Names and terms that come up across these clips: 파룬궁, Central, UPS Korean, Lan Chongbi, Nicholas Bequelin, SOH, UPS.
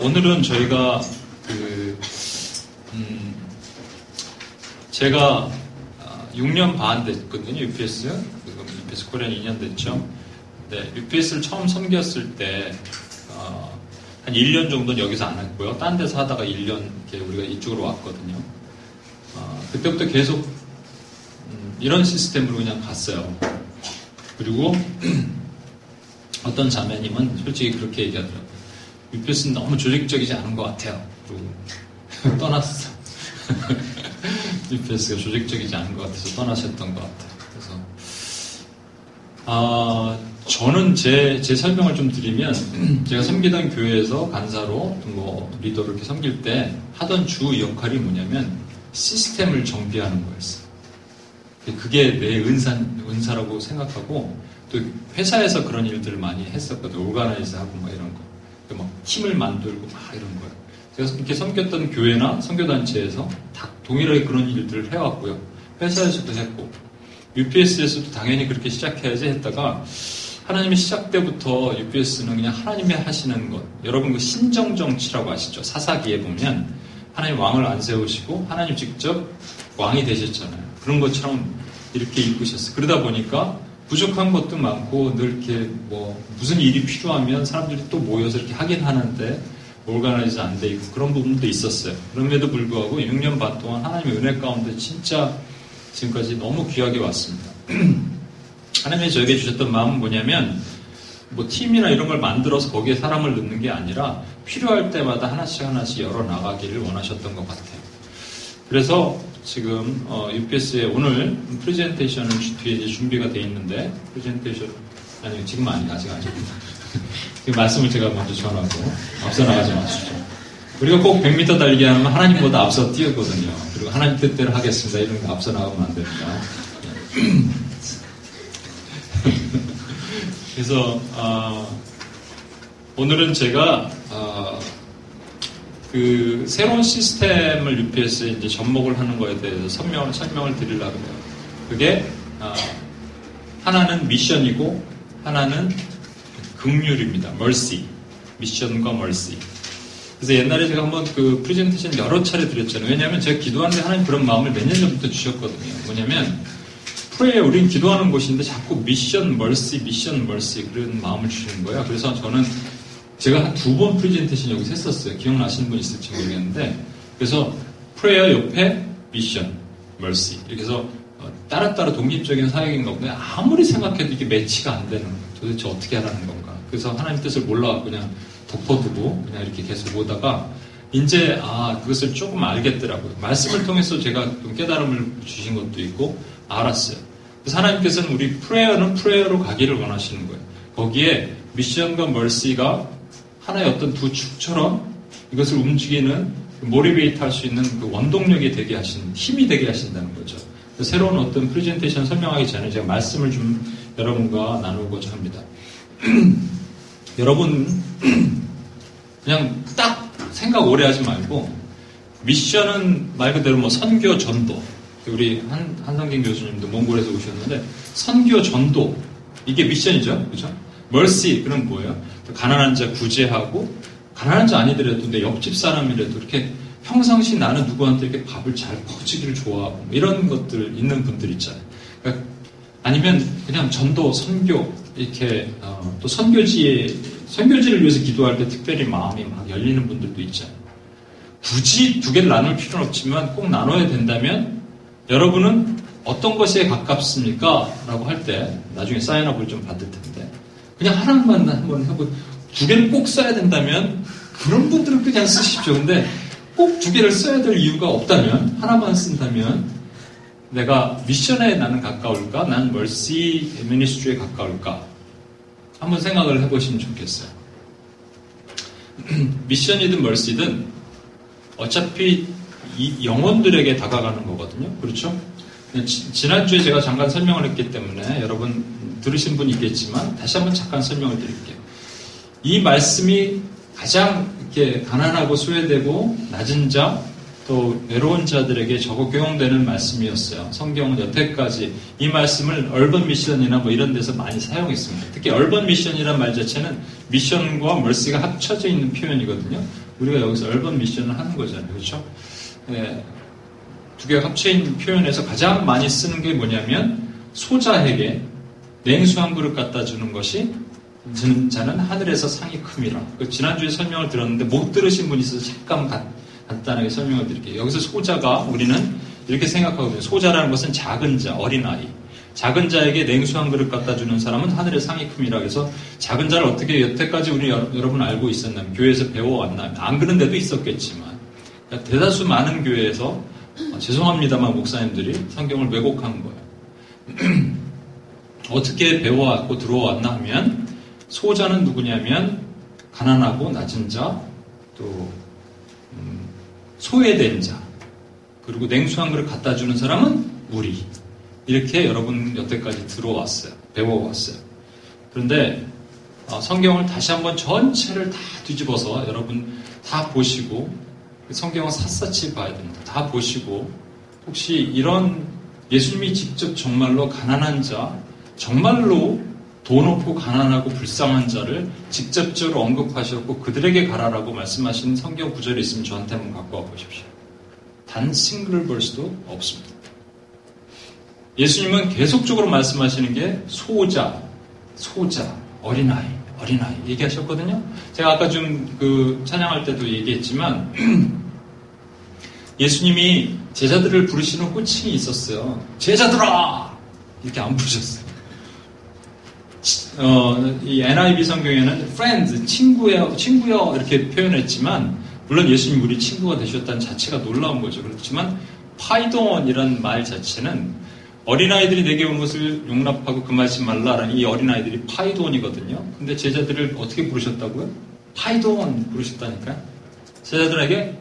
오늘은 저희가 제가 6년 반 됐거든요. UPS 코리안 2년 됐죠. 네, UPS를 처음 섬겼을 때 한 1년 정도는 여기서 안 했고요. 딴 데서 하다가 1년 이렇게 우리가 이쪽으로 왔거든요. 그때부터 계속 이런 시스템으로 그냥 갔어요. 그리고 어떤 자매님은 솔직히 그렇게 얘기하더라고요. UPS는 너무 조직적이지 않은 것 같아요. 그리고 떠났어. UPS가 조직적이지 않은 것 같아서 떠나셨던 것 같아요. 그래서 저는 제 설명을 좀 드리면, 제가 섬기던 교회에서 간사로 리더로 이렇게 섬길 때 하던 주 역할이 뭐냐면 시스템을 정비하는 거였어요. 그게 내 은사라고 생각하고, 또 회사에서 그런 일들을 많이 했었거든요. 오가나이즈 하고 막 이런 거, 막 팀을 만들고 막 이런 거요. 제가 이렇게 섬겼던 교회나 선교단체에서 다 동일하게 그런 일들을 해왔고요. 회사에서도 했고, UPS에서도 당연히 그렇게 시작해야지 했다가, 하나님의 시작 때부터 UPS는 그냥 하나님이 하시는 것. 여러분 그 신정정치라고 아시죠? 사사기에 보면 하나님 왕을 안 세우시고 하나님 직접 왕이 되셨잖아요. 그런 것처럼 이렇게 이끄셨어요. 그러다 보니까 부족한 것도 많고, 늘 이렇게 무슨 일이 필요하면 사람들이 또 모여서 이렇게 하긴 하는데 오르가나이즈 안 돼 있고 그런 부분도 있었어요. 그럼에도 불구하고 6년 반 동안 하나님의 은혜 가운데 진짜 지금까지 너무 귀하게 왔습니다. 하나님이 저에게 주셨던 마음은 뭐냐면, 팀이나 이런 걸 만들어서 거기에 사람을 넣는 게 아니라 필요할 때마다 하나씩 열어나가기를 원하셨던 것 같아요. 그래서 지금 UPS에 오늘 프레젠테이션을 뒤에 이제 준비가 돼 있는데, 지금 아직 아닙니다. 지금 말씀을 제가 먼저 전하고 앞서 나가지 마십시오. 우리가 꼭 100m 달리기 하면 하나님보다 앞서 뛰었거든요. 그리고 하나님 뜻대로 하겠습니다 이런 거 앞서 나가면 안 됩니다. 그래서 오늘은 제가 그 새로운 시스템을 UPS에 이제 접목을 하는 거에 대해서 설명을 드리려고 해요. 그게 하나는 미션이고 하나는 긍휼입니다. 멀시. 미션과 멀시. 그래서 옛날에 제가 한번 그 프레젠테이션 여러 차례 드렸잖아요. 왜냐하면 제가 기도하는데 하나님 그런 마음을 몇 년 전부터 주셨거든요. 뭐냐면 프레에 우린 기도하는 곳인데 자꾸 미션 멀시 그런 마음을 주시는 거예요. 그래서 저는 제가 한 2번 프레젠테이션 여기서 했었어요. 기억나시는 분 있을지 모르겠는데, 그래서 프레어 옆에 미션, 멀시 이렇게 해서 따로따로 독립적인 사역인 건데, 아무리 생각해도 이게 매치가 안 되는 거예요. 도대체 어떻게 하라는 건가. 그래서 하나님 뜻을 몰라 그냥 덮어두고 그냥 이렇게 계속 보다가 이제 그것을 조금 알겠더라고요. 말씀을 통해서 제가 좀 깨달음을 주신 것도 있고 알았어요. 그래서 하나님께서는 우리 프레어는 프레어로 가기를 원하시는 거예요. 거기에 미션과 멀시가 하나의 어떤 두 축처럼 이것을 움직이는, 모티베이트 할 수 있는 그 원동력이 되게 하시는, 힘이 되게 하신다는 거죠. 새로운 어떤 프레젠테이션 설명하기 전에 제가 말씀을 좀 여러분과 나누고자 합니다. 여러분 그냥 딱 생각 오래 하지 말고, 미션은 말 그대로 선교 전도, 우리 한성균 교수님도 몽골에서 오셨는데 선교 전도 이게 미션이죠, 그렇죠? 멀시 그럼 뭐예요? 가난한 자 구제하고, 가난한 자 아니더라도 내 옆집 사람이라도 이렇게 평상시 나는 누구한테 이렇게 밥을 잘 퍼주기를 좋아하고 이런 것들 있는 분들 있잖아요. 그러니까 아니면 그냥 전도 선교 이렇게 또 선교지를 위해서 기도할 때 특별히 마음이 막 열리는 분들도 있잖아요. 굳이 두 개를 나눌 필요는 없지만 꼭 나눠야 된다면 여러분은 어떤 것에 가깝습니까? 라고 할 때 나중에 사인업을 좀 받을 텐데, 그냥 하나만 한번 하고 두 개를 꼭 써야 된다면 그런 분들은 그냥 쓰십시오. 근데 꼭 두 개를 써야 될 이유가 없다면, 하나만 쓴다면 내가 미션에 나는 가까울까? 난 멀시 미니스트리에 가까울까? 한번 생각을 해보시면 좋겠어요. 미션이든 멀시든 어차피 이 영혼들에게 다가가는 거거든요. 그렇죠? 지난주에 제가 잠깐 설명을 했기 때문에 여러분 들으신 분이 있겠지만 다시 한번 잠깐 설명을 드릴게요. 이 말씀이 가장 이렇게 가난하고 소외되고 낮은 자, 또 외로운 자들에게 적용되는 말씀이었어요. 성경은 여태까지 이 말씀을 얼번 미션이나 이런 데서 많이 사용했습니다. 특히 얼번 미션이란 말 자체는 미션과 멀시가 합쳐져 있는 표현이거든요. 우리가 여기서 얼번 미션을 하는 거잖아요. 그렇죠? 예, 두 개가 합쳐있는 표현에서 가장 많이 쓰는 게 뭐냐면 소자에게 냉수 한 그릇 갖다 주는 것이 드는 자는 하늘에서 상이 큼이라. 지난주에 설명을 들었는데 못 들으신 분이 있어서 잠깐 간단하게 설명을 드릴게요. 여기서 소자가 우리는 이렇게 생각하거든요. 소자라는 것은 작은 자, 어린아이. 작은 자에게 냉수 한 그릇 갖다 주는 사람은 하늘의 상이 큼이라. 그래서 작은 자를 어떻게 여태까지 우리 여러분 알고 있었나면, 교회에서 배워왔나면, 안 그런 데도 있었겠지만, 그러니까 대다수 많은 교회에서 죄송합니다만 목사님들이 성경을 왜곡한 거예요. 어떻게 배워왔고 들어왔나 하면, 소자는 누구냐면 가난하고 낮은 자, 또 소외된 자, 그리고 냉수 한 그릇 갖다 주는 사람은 우리. 이렇게 여러분 여태까지 들어왔어요. 배워왔어요. 그런데 성경을 다시 한번 전체를 다 뒤집어서 여러분 다 보시고, 성경을 샅샅이 봐야 됩니다. 다 보시고, 혹시 이런 예수님이 직접 정말로 가난한 자, 정말로 돈 없고 가난하고 불쌍한 자를 직접적으로 언급하셨고 그들에게 가라라고 말씀하신 성경 구절이 있으면 저한테 한번 갖고 와 보십시오. 단 싱글을 볼 수도 없습니다. 예수님은 계속적으로 말씀하시는 게 소자, 어린아이 얘기하셨거든요. 제가 아까 좀 찬양할 때도 얘기했지만 예수님이 제자들을 부르시는 호칭이 있었어요. 제자들아! 이렇게 안 부르셨어요. 이 NIV 성경에는 friend, 친구여 이렇게 표현했지만, 물론 예수님 우리 친구가 되셨다는 자체가 놀라운 거죠. 그렇지만 파이돈이라는 말 자체는 어린아이들이 내게 온 것을 용납하고 금하지 말라라는, 이 어린아이들이 파이돈이거든요. 근데 제자들을 어떻게 부르셨다고요? 파이돈 부르셨다니까요. 제자들에게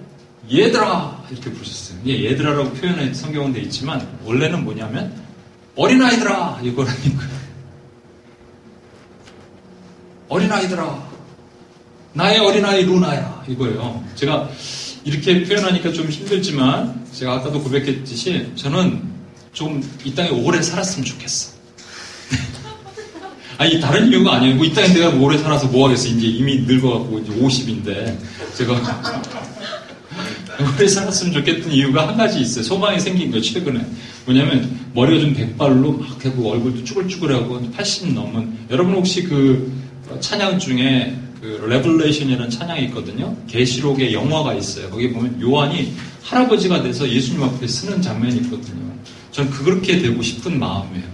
얘들아 이렇게 부르셨어요. 얘들아라고 표현해 성경은 돼 있지만 원래는 뭐냐면 어린아이들아 이거라니까요. 어린아이들아, 나의 어린아이 루나야, 이거예요. 제가 이렇게 표현하니까 좀 힘들지만, 제가 아까도 고백했듯이 저는 좀 이 땅에 오래 살았으면 좋겠어. 아니, 다른 이유가 아니에요. 뭐 이 땅에 내가 오래 살아서 뭐 하겠어. 이제 이미 늙어갖고 이제 50인데 제가 오래 살았으면 좋겠던 이유가 한 가지 있어요. 소망이 생긴 거예요, 최근에. 뭐냐면 머리가 좀 백발로 막 해보고 얼굴도 쭈글쭈글하고 80 넘은, 여러분 혹시 찬양 중에 레블레이션이라는 찬양이 있거든요. 계시록의 영화가 있어요. 거기 보면 요한이 할아버지가 돼서 예수님 앞에 서는 장면이 있거든요. 전 그렇게 되고 싶은 마음이에요.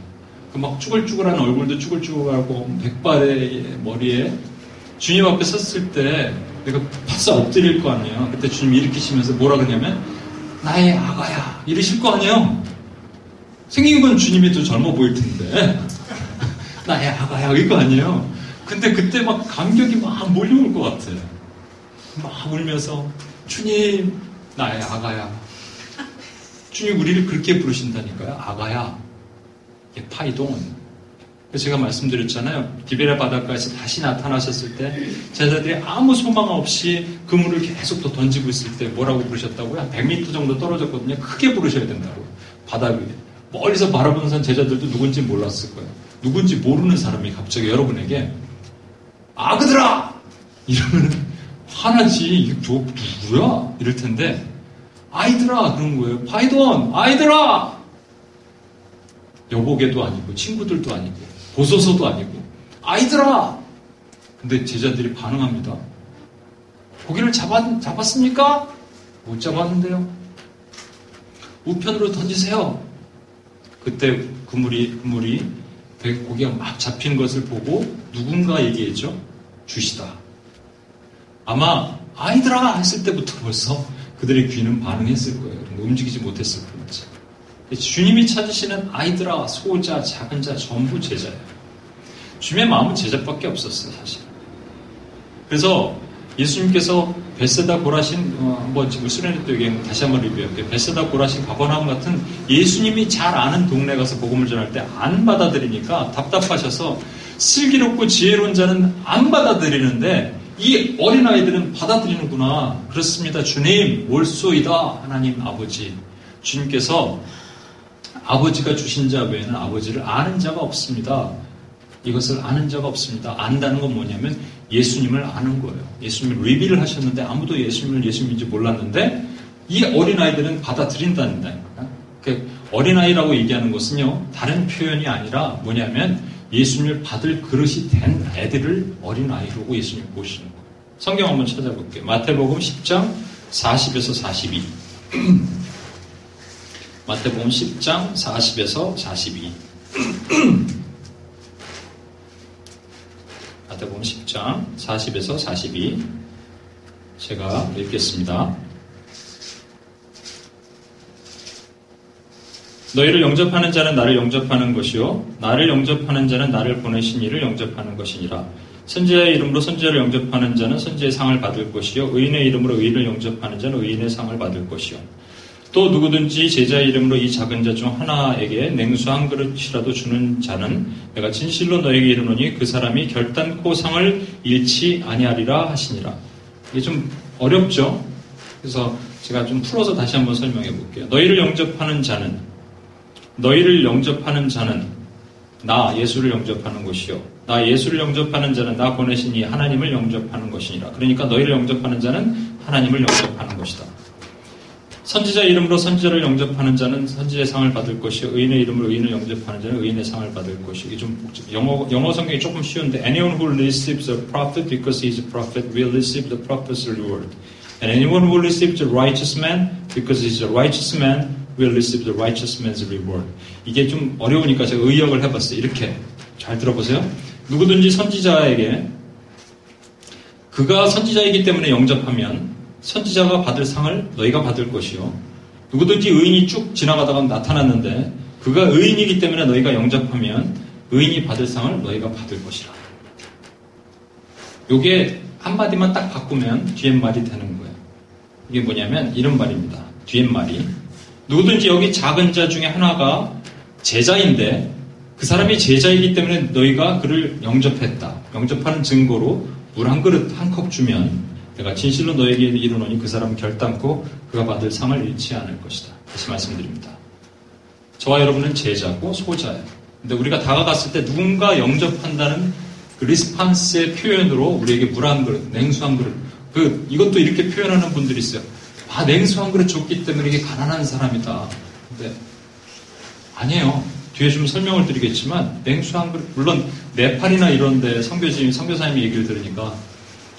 그 막 쭈글쭈글한 얼굴도 쭈글쭈글하고 백발의 머리에 주님 앞에 섰을 때 내가 바싹 엎드릴 거 아니에요. 그때 주님이 일으키시면서 뭐라 그러냐면 나의 아가야 이러실 거 아니에요. 생긴 건 주님이 더 젊어 보일 텐데 나의 아가야 이거 아니에요. 근데 그때 막 감격이 막 몰려올 것 같아. 막 울면서 주님 나의 아가야. 주님 우리를 그렇게 부르신다니까요. 아가야. 이게 파이돈. 그래서 제가 말씀드렸잖아요. 디베라 바닷가에서 다시 나타나셨을 때 제자들이 아무 소망 없이 그물을 계속 더 던지고 있을 때 뭐라고 부르셨다고요? 100m 정도 떨어졌거든요. 크게 부르셔야 된다고. 바다 위에. 멀리서 바라보는 산 제자들도 누군지 몰랐을 거예요. 누군지 모르는 사람이 갑자기 여러분에게 아그들아! 이러면 화나지. 이게 누구야? 이럴 텐데 아이들아! 그런 거예요. 파이돈! 아이들아! 여보게도 아니고 친구들도 아니고 보소서도 아니고 아이들아! 근데 제자들이 반응합니다. 고기를 잡았습니까? 못 잡았는데요. 우편으로 던지세요. 그때 그물이 고기가 막 잡힌 것을 보고 누군가 얘기했죠. 주시다. 아마 아이들아 했을 때부터 벌써 그들의 귀는 반응했을 거예요. 움직이지 못했을 뿐이지. 주님이 찾으시는 아이들아, 소자, 작은 자 전부 제자예요. 주님의 마음은 제자밖에 없었어요, 사실. 그래서 예수님께서 벳세다 고라신, 지금 수련회도 얘기했는데 다시 한번 리뷰할게요. 벳세다 고라신 가버나움 같은 예수님이 잘 아는 동네 가서 복음을 전할 때 안 받아들이니까 답답하셔서 슬기롭고 지혜로운 자는 안 받아들이는데 이 어린아이들은 받아들이는구나. 그렇습니다. 주님, 올소이다. 하나님 아버지. 주님께서 아버지가 주신 자 외에는 아버지를 아는 자가 없습니다. 이것을 아는 자가 없습니다. 안다는 건 뭐냐면 예수님을 아는 거예요. 예수님을 리빌을 하셨는데 아무도 예수님을 예수님인지 몰랐는데 이 어린아이들은 받아들인다는 거예요. 그 어린아이라고 얘기하는 것은요, 다른 표현이 아니라 뭐냐면 예수님을 받을 그릇이 된 애들을 어린아이라고 예수님 보시는 거예요. 성경 한번 찾아볼게요. 마태복음 10장 40에서 42. 마태복음 10장 40에서 42. 마태복음 10장 40에서 42. 제가 읽겠습니다. 너희를 영접하는 자는 나를 영접하는 것이요, 나를 영접하는 자는 나를 보내신 이를 영접하는 것이니라. 선지자의 이름으로 선지자를 영접하는 자는 선지자의 상을 받을 것이요, 의인의 이름으로 의인을 영접하는 자는 의인의 상을 받을 것이요, 또 누구든지 제자의 이름으로 이 작은 자 중 하나에게 냉수 한 그릇이라도 주는 자는 내가 진실로 너에게 이르노니 그 사람이 결단코 상을 잃지 아니하리라 하시니라. 이게 좀 어렵죠? 그래서 제가 좀 풀어서 다시 한번 설명해 볼게요. 너희를 영접하는 자는 나 예수를 영접하는 것이요, 나 예수를 영접하는 자는 나 보내신 이 하나님을 영접하는 것이니라. 그러니까 너희를 영접하는 자는 하나님을 영접하는 것이다. 선지자 이름으로 선지자를 영접하는 자는 선지자의 상을 받을 것이요, 의인의 이름으로 의인을 영접하는 자는 의인의 상을 받을 것이요. 이게 좀 영어 성경이 조금 쉬운데, anyone who receives a prophet because he is a prophet will receive the prophet's reward, and anyone who receives a righteous man because he is a righteous man will receive the righteous man's reward. 이게 좀 어려우니까 제가 의역을 해봤어요. 이렇게 잘 들어보세요. 누구든지 선지자에게, 그가 선지자이기 때문에 영접하면 선지자가 받을 상을 너희가 받을 것이요, 누구든지 의인이 쭉 지나가다가 나타났는데 그가 의인이기 때문에 너희가 영접하면 의인이 받을 상을 너희가 받을 것이라. 요게 한마디만 딱 바꾸면 뒷말이 되는 거예요. 이게 뭐냐면 이런 말입니다. 뒷말이, 누구든지 여기 작은 자 중에 하나가 제자인데 그 사람이 제자이기 때문에 너희가 그를 영접했다. 영접하는 증거로 물 한 그릇 한 컵 주면 내가 진실로 너에게 이르노니 그 사람은 결단코 그가 받을 상을 잃지 않을 것이다. 다시 말씀드립니다. 저와 여러분은 제자고 소자예요. 근데 우리가 다가갔을 때 누군가 영접한다는 그 리스판스의 표현으로 우리에게 물 한 그릇, 냉수 한 그릇, 이것도 이렇게 표현하는 분들이 있어요. 아, 냉수 한 그릇 줬기 때문에 이게 가난한 사람이다. 근데 아니에요. 뒤에 좀 설명을 드리겠지만 냉수 한 그릇, 물론 네팔이나 이런데 선교사님이 얘기를 들으니까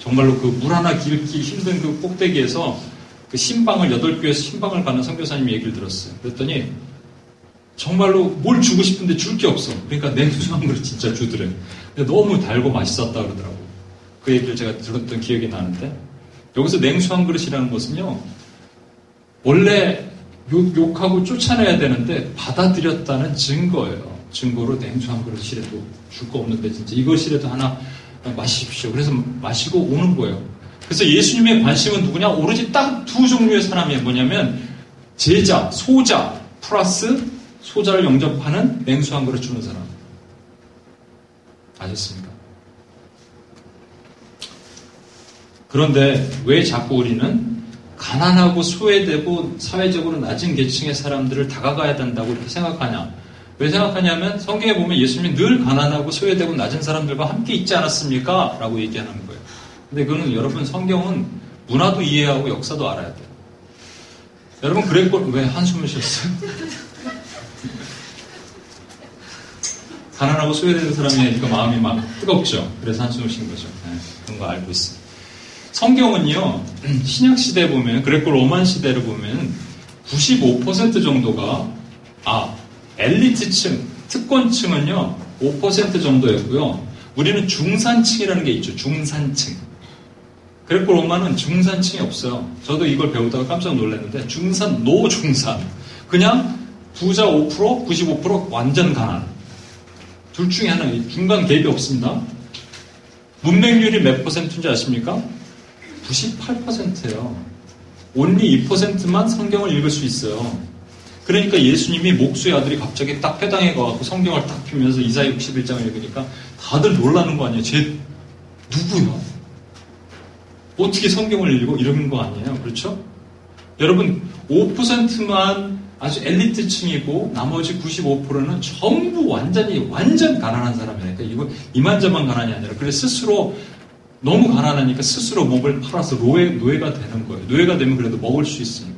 정말로 그 물 하나 길기 힘든 그 꼭대기에서 그 신방을, 8교에서 신방을 가는 선교사님이 얘기를 들었어요. 그랬더니 정말로 뭘 주고 싶은데 줄 게 없어. 그러니까 냉수 한 그릇 진짜 주더래. 근데 너무 달고 맛있었다 그러더라고. 그 얘기를 제가 들었던 기억이 나는데, 여기서 냉수 한 그릇이라는 것은요, 원래 욕하고 쫓아내야 되는데 받아들였다는 증거예요. 증거로 냉수 한 그릇이라도, 줄 거 없는데 진짜 이것이라도 하나 마십시오. 그래서 마시고 오는 거예요. 그래서 예수님의 관심은 누구냐? 오로지 딱 두 종류의 사람이에요. 뭐냐면 제자, 소자 플러스 소자를 영접하는 냉수 한 그릇 주는 사람. 아셨습니까? 그런데 왜 자꾸 우리는 가난하고 소외되고 사회적으로 낮은 계층의 사람들을 다가가야 된다고 이렇게 생각하냐? 왜 생각하냐면 성경에 보면 예수님이 늘 가난하고 소외되고 낮은 사람들과 함께 있지 않았습니까? 라고 얘기하는 거예요. 근데 그거는 여러분, 성경은 문화도 이해하고 역사도 알아야 돼요. 여러분, 왜 한숨을 쉬었어요? 가난하고 소외되는 사람이니까 마음이 막 뜨겁죠. 그래서 한숨을 쉰 거죠. 네, 그런 거 알고 있어요. 성경은요, 신약시대 보면, 그레코로만 시대를 보면 95% 정도가 엘리트층, 특권층은요 5% 정도였고요, 우리는 중산층이라는 게 있죠. 중산층. 그레코로만은 중산층이 없어요. 저도 이걸 배우다가 깜짝 놀랐는데, 노중산. 그냥 부자 5%, 95%, 완전 가난. 둘 중에 하나, 중간 갭이 없습니다. 문맹률이 몇 퍼센트인지 아십니까? 98%예요. 온리 2%만 성경을 읽을 수 있어요. 그러니까 예수님이 목수의 아들이 갑자기 딱 회당에 가서 성경을 딱 펴면서 이사야 61장을 읽으니까 다들 놀라는 거 아니에요? 쟤 누구야? 어떻게 성경을 읽고 이러는 거 아니에요? 그렇죠? 여러분, 5%만 아주 엘리트층이고 나머지 95%는 전부 완전 가난한 사람이니까, 이거 이만저만 가난이 아니라, 그래서 스스로 너무 가난하니까 스스로 몸을 팔아서 노예가 되는 거예요. 노예가 되면 그래도 먹을 수 있으니까.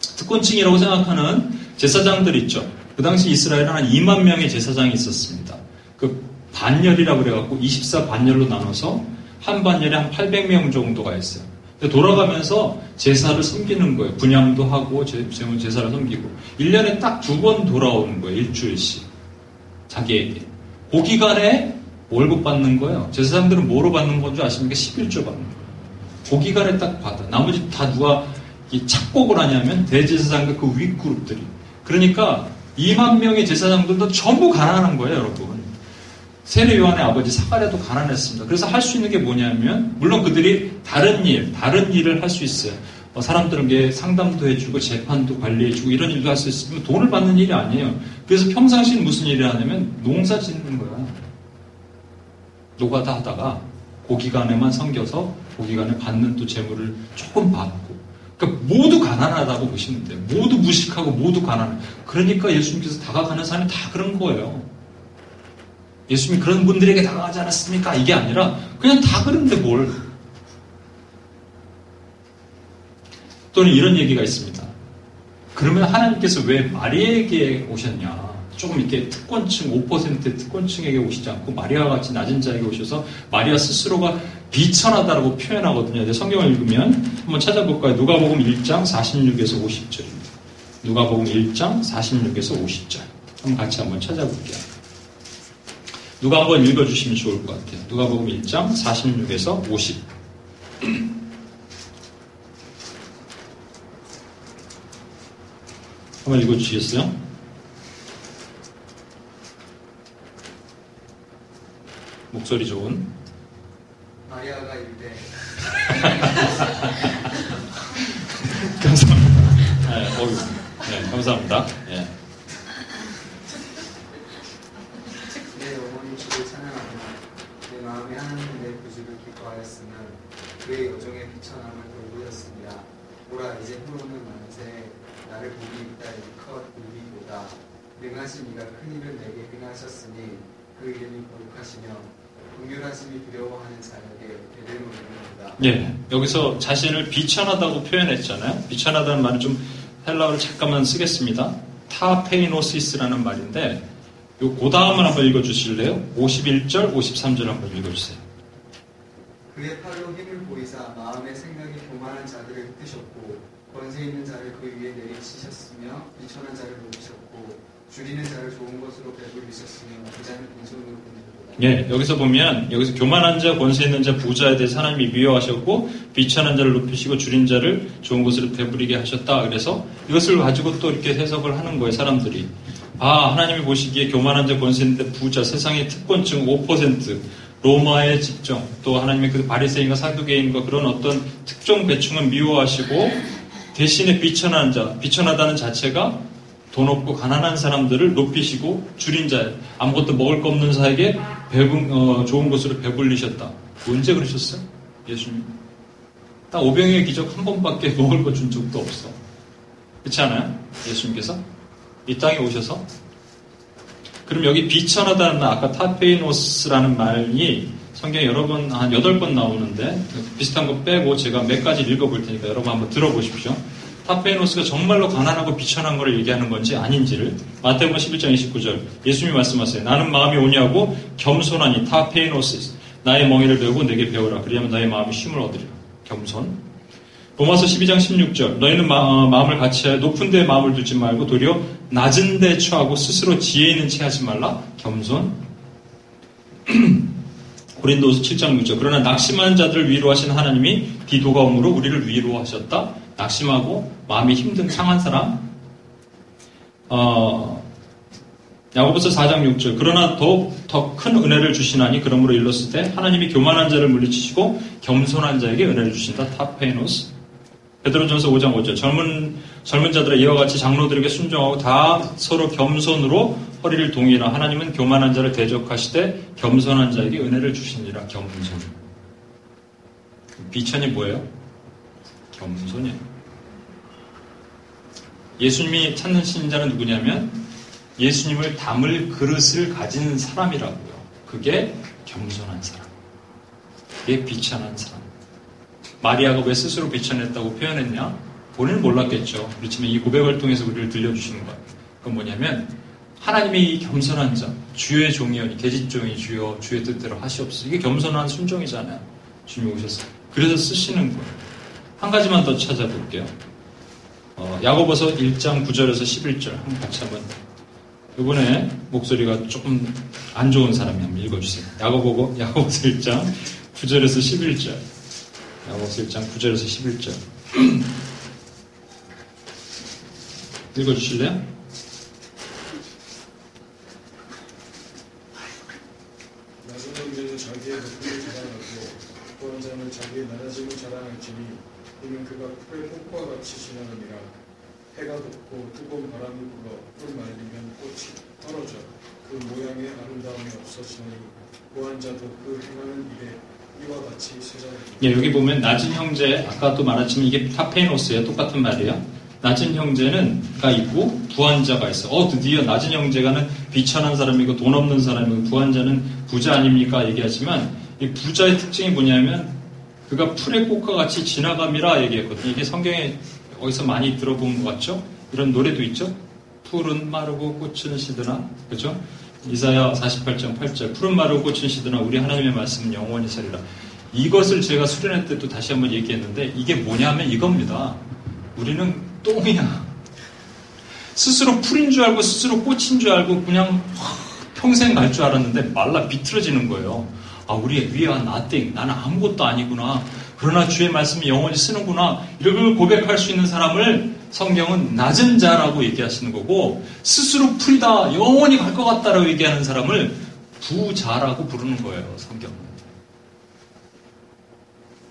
특권층이라고 생각하는 제사장들 있죠. 그 당시 이스라엘은 한 2만 명의 제사장이 있었습니다. 그 반열이라고 그래갖고 24반열로 나눠서 한 반열에 한 800명 정도가 있어요. 근데 돌아가면서 제사를 섬기는 거예요. 분향도 하고 제사를 섬기고 1년에 딱 2번 돌아오는 거예요. 일주일씩 자기에게. 그 기간에 월급 받는 거예요. 제사장들은 뭐로 받는 건지 아십니까? 11조 받는 거예요. 그 기간에 딱 받아. 나머지 다 누가 착복을 하냐면 대제사장과 그 윗그룹들이. 그러니까 2만 명의 제사장들도 전부 가난한 거예요, 여러분. 세례 요한의 아버지 사가랴도 가난했습니다. 그래서 할 수 있는 게 뭐냐면, 물론 그들이 다른 일을 할 수 있어요. 사람들에게 상담도 해주고 재판도 관리해주고 이런 일도 할 수 있으면 돈을 받는 일이 아니에요. 그래서 평상시는 무슨 일을 하냐면 농사 짓는 거야. 노가다 하다가 그 기간에만 섬겨서 그 기간에 받는 또 재물을 조금 받고. 그러니까 모두 가난하다고 보시면 돼요. 모두 무식하고 모두 가난해. 그러니까 예수님께서 다가가는 사람이 다 그런 거예요. 예수님이 그런 분들에게 다가가지 않았습니까? 이게 아니라 그냥 다 그런데 뭘. 또는 이런 얘기가 있습니다. 그러면 하나님께서 왜 마리아에게 오셨냐? 조금 이렇게 특권층, 5%의 특권층에게 오시지 않고 마리아와 같이 낮은 자에게 오셔서 마리아 스스로가 비천하다라고 표현하거든요. 성경을 읽으면 한번 찾아볼까요? 누가복음 1장 46에서 50절입니다. 누가복음 1장 46에서 50절. 한번 같이 찾아볼게요. 누가 한번 읽어주시면 좋을 것 같아요. 누가복음 1장 46에서 50. 한번 읽어주시겠어요? 목소리 좋은 마리아가 이때 감사합니다. 네, 감사합니다. 네. 내 어머니 주를 찬양하며 내 마음에 하나님의 구주를 기뻐하였으면 그의 여종의 비천함을 돌보였습니다. 보라, 이제 흐르는 만세에 나를 복이 있다 이컷 우리보다 능하신 이가 큰 일을 내게 행하셨으니 그 이름이 거룩하시며 예, 여기서 자신을 비천하다고 표현했잖아요. 비천하다는 말은 좀 헬라어를 잠깐만 쓰겠습니다. 타페이노시스라는 말인데, 요 그 다음을 한번 읽어주실래요? 51절, 53절 한번 읽어주세요. 그의 팔로 힘을 보이사 마음의 생각이 교만한 자들을 흩으셨고 권세 있는 자를 그 위에 내리치셨으며 비천한 자를 높이셨고 줄이는 자를 좋은 것으로 배불리셨으며 부자는 빈손으로 보내셨습니다. 예, 여기서 보면, 여기서 교만한 자, 권세 있는 자, 부자에 대해서 하나님이 미워하셨고, 비천한 자를 높이시고, 줄인 자를 좋은 곳으로 배부르게 하셨다. 그래서 이것을 가지고 또 이렇게 해석을 하는 거예요, 사람들이. 아, 하나님이 보시기에 교만한 자, 권세 있는 자, 부자, 세상의 특권층 5%, 로마의 집정, 또 하나님의 그 바리새인과 사두개인과 그런 어떤 특정 계층은 미워하시고, 대신에 비천한 자, 비천하다는 자체가 돈 없고 가난한 사람들을 높이시고 줄인 자, 아무것도 먹을 거 없는 자에게 좋은 곳으로 배불리셨다. 언제 그러셨어요? 예수님. 딱 오병이의 기적 한 번밖에 먹을 거 준 적도 없어. 그렇지 않아요? 예수님께서 이 땅에 오셔서. 그럼 여기 비천하다는 아까 타페이노스라는 말이 성경에 여러 번, 한 8번 나오는데 비슷한 거 빼고 제가 몇 가지 읽어볼 테니까 여러분 한번 들어보십시오. 타페이노스가 정말로 가난하고 비천한 걸 얘기하는 건지 아닌지를 마태복음 11장 29절 예수님이 말씀하세요. 나는 마음이 온유하고 겸손하니 타페이노스 나의 멍에를 메고 내게 배우라. 그리하면 나의 마음이 쉼을 얻으리라. 겸손. 로마서 12장 16절 너희는 마음을 같이하여 높은 데에 마음을 두지 말고 도리어 낮은 데에 처하고 스스로 지혜 있는 채 하지 말라. 겸손. 고린도후서 7장 6절 그러나 낙심한 자들을 위로하신 하나님이 디도가 오므로 우리를 위로하셨다. 낙심하고 마음이 힘든 상한 사람. 야고보서 4장 6절 그러나 더욱 더 큰 은혜를 주시나니 그러므로 일렀을 때 하나님이 교만한 자를 물리치시고 겸손한 자에게 은혜를 주신다. 타페노스. 베드로전서 5장 5절 젊은 자들아 이와 같이 장로들에게 순종하고 다 서로 겸손으로 허리를 동이라. 하나님은 교만한 자를 대적하시되 겸손한 자에게 은혜를 주시니라. 겸손. 비천이 뭐예요? 겸손이에요. 예수님이 찾는 신자는 누구냐면 예수님을 담을 그릇을 가진 사람이라고요. 그게 겸손한 사람. 그게 비천한 사람. 마리아가 왜 스스로 비천했다고 표현했냐? 본인은 몰랐겠죠. 그렇지만 이 고백을 통해서 우리를 들려주시는 거예요. 그건 뭐냐면 하나님의 이 겸손한 자, 주의 종이오니 계집종이 주여 주의 뜻대로 하시옵소서. 이게 겸손한 순종이잖아요. 주님 오셨어요. 그래서 쓰시는 거예요. 한 가지만 더 찾아볼게요. 야고보서 1장 9절에서 11절 같이 한번 이번에 목소리가 조금 안 좋은 사람이 한번 읽어주세요. 야고보서 1장 9절에서 11절. 야고보서 1장 9절에서 11절 읽어주실래요? 자기의 나라짐을 자랑할지니 이는 그가 풀의 폭포와 같이 지나가니라. 해가 돋고 뜨거운 바람이 불어 풀 말리면 꽃이 떨어져 그 모양의 아름다움이 없어지니 고한 자도 그 행하는 일에 이와 같이 세상에. 예, 여기 보면 낮은 형제, 아까 또 말했지만 이게 타페노스예요. 똑같은 말이에요. 낮은 형제는가 있고 부한 자가 있어. 드디어 낮은 형제가는 비천한 사람이고 돈 없는 사람이고 부한 자는 부자 아닙니까? 얘기하지만 이 부자의 특징이 뭐냐면 그가 풀의 꽃과 같이 지나감이라 얘기했거든요. 이게 성경에 어디서 많이 들어본 것 같죠? 이런 노래도 있죠? 풀은 마르고 꽃은 시드나. 그죠? 이사야 48장 8절. 풀은 마르고 꽃은 시드나 우리 하나님의 말씀은 영원히 살리라. 이것을 제가 수련회 때 또 다시 한번 얘기했는데 이게 뭐냐면 이겁니다. 우리는 똥이야. 스스로 풀인 줄 알고 스스로 꽃인 줄 알고 그냥 평생 갈 줄 알았는데 말라 비틀어지는 거예요. 우리의 위와 nothing, 나는 아무것도 아니구나. 그러나 주의 말씀이 영원히 쓰는구나. 이걸 고백할 수 있는 사람을 성경은 낮은 자라고 얘기하시는 거고 스스로 풀이다, 영원히 갈 것 같다라고 얘기하는 사람을 부자라고 부르는 거예요. 성경은.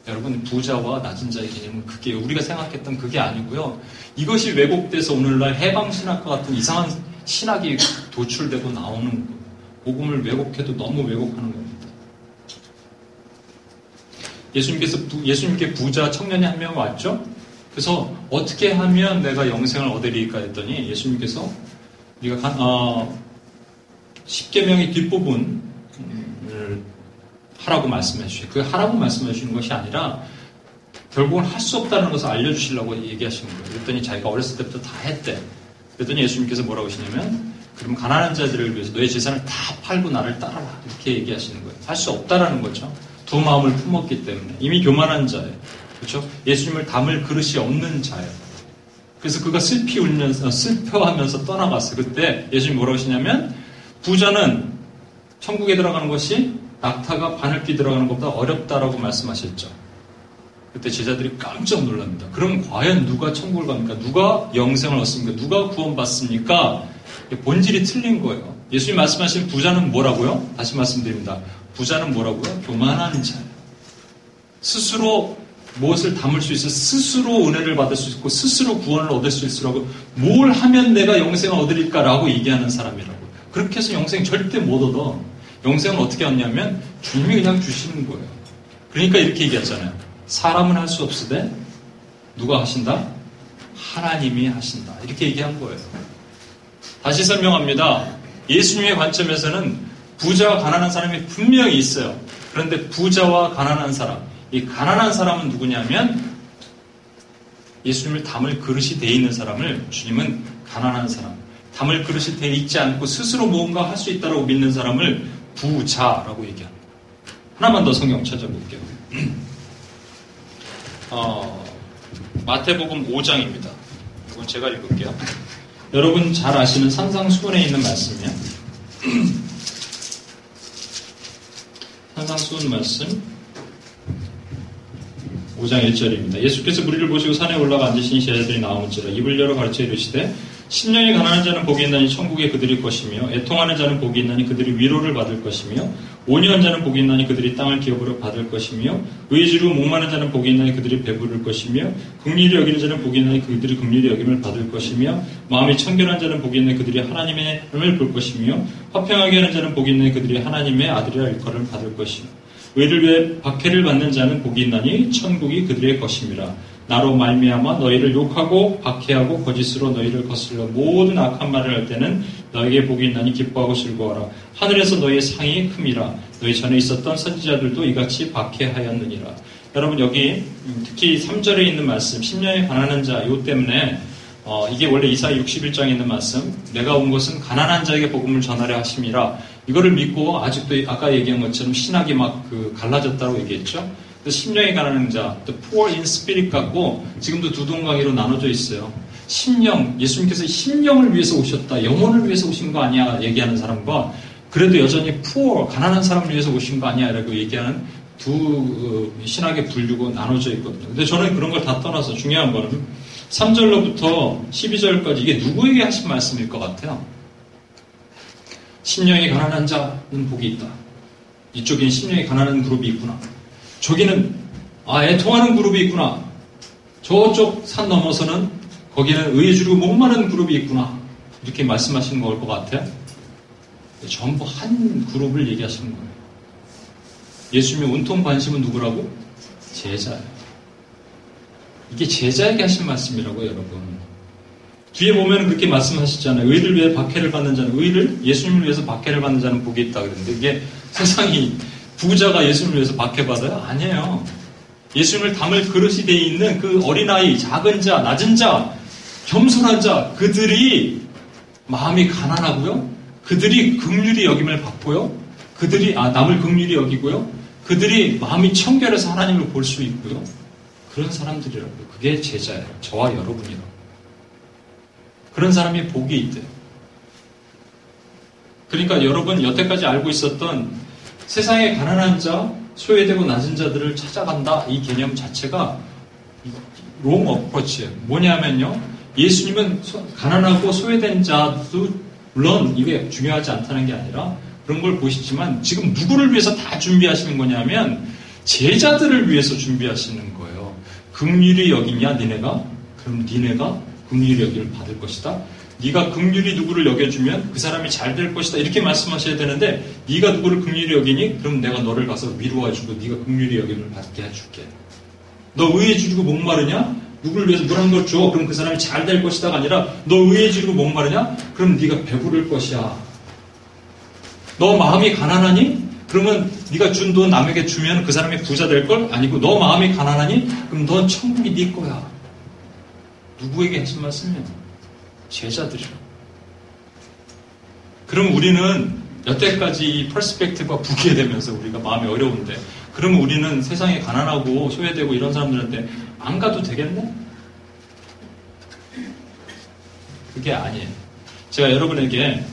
여러분 부자와 낮은 자의 개념은 그게 우리가 생각했던 그게 아니고요. 이것이 왜곡돼서 오늘날 해방신학과 같은 이상한 신학이 도출되고 나오는 거예요. 복음을 왜곡해도 너무 왜곡하는 겁니다. 예수님께 부자 청년이 한 명 왔죠? 그래서 어떻게 하면 내가 영생을 얻으리까 했더니 예수님께서 우리가 십계명의 뒷부분을 하라고 말씀해 주시고 그 하라고 말씀해 주시는 것이 아니라 결국은 할 수 없다는 것을 알려주시려고 얘기하시는 거예요. 그랬더니 자기가 어렸을 때부터 다 했대. 그랬더니 예수님께서 뭐라고 하시냐면 그럼 가난한 자들을 위해서 너의 재산을 다 팔고 나를 따라라. 이렇게 얘기하시는 거예요. 할 수 없다라는 거죠. 두 마음을 품었기 때문에 이미 교만한 자예요. 그렇죠? 예수님을 담을 그릇이 없는 자예요. 그래서 그가 슬퍼하면서 떠나갔어요. 그때 예수님이 뭐라고 하시냐면 부자는 천국에 들어가는 것이 낙타가 바늘귀 들어가는 것보다 어렵다라고 말씀하셨죠. 그때 제자들이 깜짝 놀랍니다. 그럼 과연 누가 천국을 갑니까? 누가 영생을 얻습니까? 누가 구원받습니까? 본질이 틀린 거예요. 예수님 말씀하신 부자는 뭐라고요? 다시 말씀드립니다. 부자는 뭐라고요? 교만한 자. 스스로 무엇을 담을 수 있어 스스로 은혜를 받을 수 있고 스스로 구원을 얻을 수 있으라고 뭘 하면 내가 영생을 얻으릴까라고 얘기하는 사람이라고. 그렇게 해서 영생 절대 못 얻어. 영생은 어떻게 얻냐면 주님이 그냥 주시는 거예요. 그러니까 이렇게 얘기했잖아요. 사람은 할 수 없으되 누가 하신다? 하나님이 하신다. 이렇게 얘기한 거예요. 다시 설명합니다. 예수님의 관점에서는 부자와 가난한 사람이 분명히 있어요. 그런데 부자와 가난한 사람, 이 가난한 사람은 누구냐면 예수님을 담을 그릇이 돼 있는 사람을 주님은 가난한 사람, 담을 그릇이 돼 있지 않고 스스로 무언가 할 수 있다고 믿는 사람을 부자라고 얘기합니다. 하나만 더 성경 찾아볼게요. 마태복음 5장입니다. 이건 제가 읽을게요. 여러분 잘 아시는 산상수훈에 있는 말씀이에요. 산상수훈 말씀 5장 1절입니다. 예수께서 무리를 보시고 산에 올라가 앉으시니 제자들이 나오는지라 입을 열어 가르쳐 이르시되 심령이 가난한 자는 복이 있나니 천국에 그들이 것이며 애통하는 자는 복이 있나니 그들이 위로를 받을 것이며 온유한 자는 복이 있나니 그들이 땅을 기업으로 받을 것이며 의지로 목마른 자는 복이 있나니 그들이 배부를 것이며 긍휼히 여기는 자는 복이 있나니 그들이 긍휼히 여김을 받을 것이며 마음이 청결한 자는 복이 있나니 그들이 하나님의 힘을 볼 것이며 화평하게 하는 자는 복이 있나니 그들이 하나님의 아들이라 일컬음을 받을 것이며 의를 위해 박해를 받는 자는 복이 있나니 천국이 그들의 것입니다. 나로 말미암아 너희를 욕하고 박해하고 거짓으로 너희를 거슬러 모든 악한 말을 할 때는 너에게 복이 있나니 기뻐하고 즐거워라. 하늘에서 너희의 상이 큼이라. 너희 전에 있었던 선지자들도 이같이 박해하였느니라. 여러분, 여기 특히 3절에 있는 말씀, 심령에 가난한 자, 요 때문에 이게 원래 이사야 61장에 있는 말씀, 내가 온 것은 가난한 자에게 복음을 전하려 하심이라. 이거를 믿고 아직도 아까 얘기한 것처럼 신학이 막 갈라졌다고 얘기했죠. 심령에 가난한 자, the poor in spirit 같고 지금도 두 동강이로 나눠져 있어요. 심령, 예수님께서 심령을 위해서 오셨다, 영혼을 위해서 오신 거 아니야 얘기하는 사람과 그래도 여전히 poor, 가난한 사람을 위해서 오신 거 아니야 라고 얘기하는 두 신학의 분류고 나눠져 있거든요. 근데 저는 그런 걸 다 떠나서 중요한 거는 3절로부터 12절까지 이게 누구에게 하신 말씀일 것 같아요? 심령이 가난한 자는 복이 있다. 이쪽엔 심령이 가난한 그룹이 있구나. 저기는 애통하는 그룹이 있구나. 저쪽 산 넘어서는 거기는 의지로 목마른 그룹이 있구나. 이렇게 말씀하시는 걸 것 같아요. 전부 한 그룹을 얘기하시는 거예요. 예수님의 온통 관심은 누구라고? 제자예요. 이게 제자에게 하신 말씀이라고요, 여러분. 뒤에 보면 그렇게 말씀하시잖아요. 의를 위해 박해를 받는 자는, 의를 예수님을 위해서 박해를 받는 자는 복이 있다 그랬는데, 이게 세상이 부자가 예수님을 위해서 박해받아요? 아니에요. 예수님을 담을 그릇이 돼 있는 그 어린아이, 작은 자, 낮은 자, 겸손한 자, 그들이 마음이 가난하고요, 그들이 긍휼히 여김을 받고요, 그들이 남을 긍휼히 여기고요, 그들이 마음이 청결해서 하나님을 볼 수 있고요, 그런 사람들이라고요. 그게 제자예요. 저와 여러분이라고. 그런 사람이 복이 있대요. 그러니까 여러분, 여태까지 알고 있었던 세상에 가난한 자, 소외되고 낮은 자들을 찾아간다, 이 개념 자체가 롱 어프로치예요. 뭐냐면요, 예수님은 가난하고 소외된 자도 물론 이게 중요하지 않다는 게 아니라 그런 걸 보시지만 지금 누구를 위해서 다 준비하시는 거냐면 제자들을 위해서 준비하시는 거예요. 긍휼히 여기냐 니네가? 그럼 니네가 긍휼히 여기를 받을 것이다. 네가 긍휼히 누구를 여겨주면 그 사람이 잘 될 것이다. 이렇게 말씀하셔야 되는데, 네가 누구를 긍휼히 여기니? 그럼 내가 너를 가서 위로해주고 네가 긍휼히 여김을 받게 해줄게. 너 의에 주리고 목마르냐? 누구를 위해서 물 한 걸 줘. 그럼 그 사람이 잘 될 것이다가 아니라, 너 의에 주리고 목마르냐? 그럼 네가 배부를 것이야. 너 마음이 가난하니? 그러면 네가 준 돈 남에게 주면 그 사람이 부자 될 걸? 아니고, 너 마음이 가난하니? 그럼 넌 천국이 네 거야. 누구에게 하신 말씀이야? 제자들이라고. 그럼 우리는 여태까지 이 퍼스펙트가 부게 되면서 우리가 마음이 어려운데, 그러면 우리는 세상에 가난하고 소외되고 이런 사람들한테 안 가도 되겠네? 그게 아니에요. 제가 여러분에게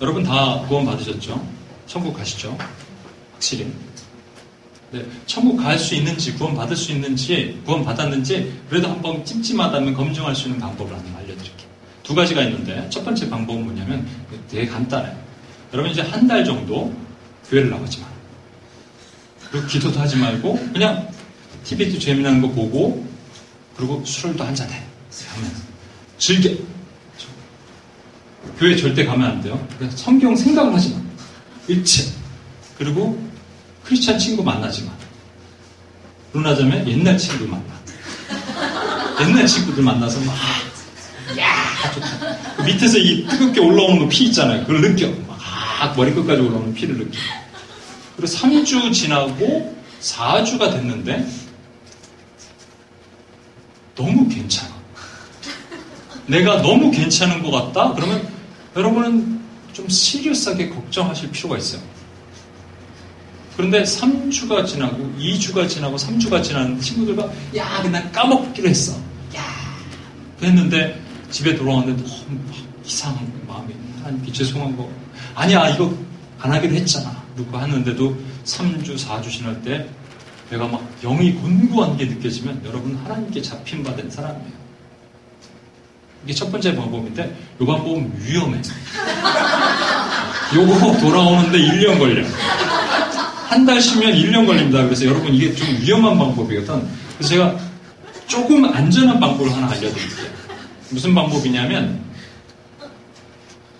여러분 다 구원 받으셨죠? 천국 가시죠? 확실히. 네, 천국 갈 수 있는지, 구원받을 수 있는지, 구원받았는지 그래도 한번 찜찜하다면 검증할 수 있는 방법을 한번 알려드릴게요. 두 가지가 있는데, 첫 번째 방법은 뭐냐면 되게 간단해요. 여러분, 이제 한 달 정도 교회를 나가지 마요. 그리고 기도도 하지 말고 그냥 TV도 재미난 거 보고, 그리고 술도 한잔해 하면 즐겨. 교회 절대 가면 안 돼요. 그래서 성경 생각을 하지 마, 일체. 그리고 크리스찬 친구 만나지 마. 그러나자면 옛날 친구 만나. 옛날 친구들 만나서 막, 야, 좋다. 그 밑에서 이 뜨겁게 올라오는 거 피 있잖아요. 그걸 느껴. 막 머리끝까지 올라오는 피를 느껴. 그리고 3주 지나고 4주가 됐는데 너무 괜찮아. 내가 너무 괜찮은 것 같다? 그러면 여러분은 좀 시리어스하게 걱정하실 필요가 있어요. 그런데 3주가 지나고 2주가 지나고 3주가 지나는 친구들과, 야, 난 까먹기로 했어. 야, 그랬는데 집에 돌아왔는데 너무 막 이상한 거, 마음이. 하나님께 죄송한 거. 아니야, 이거 안 하기로 했잖아. 그러고 하는데도 3주, 4주 지날 때 내가 막 영이 곤고한 게 느껴지면 여러분, 하나님께 잡힌 바 된 사람이에요. 이게 첫 번째 방법인데, 요 방법은 위험해. 요거 돌아오는데 1년 걸려. 한 달 쉬면 1년 걸립니다. 그래서 여러분, 이게 좀 위험한 방법이거든. 그래서 제가 조금 안전한 방법을 하나 알려드릴게요. 무슨 방법이냐면,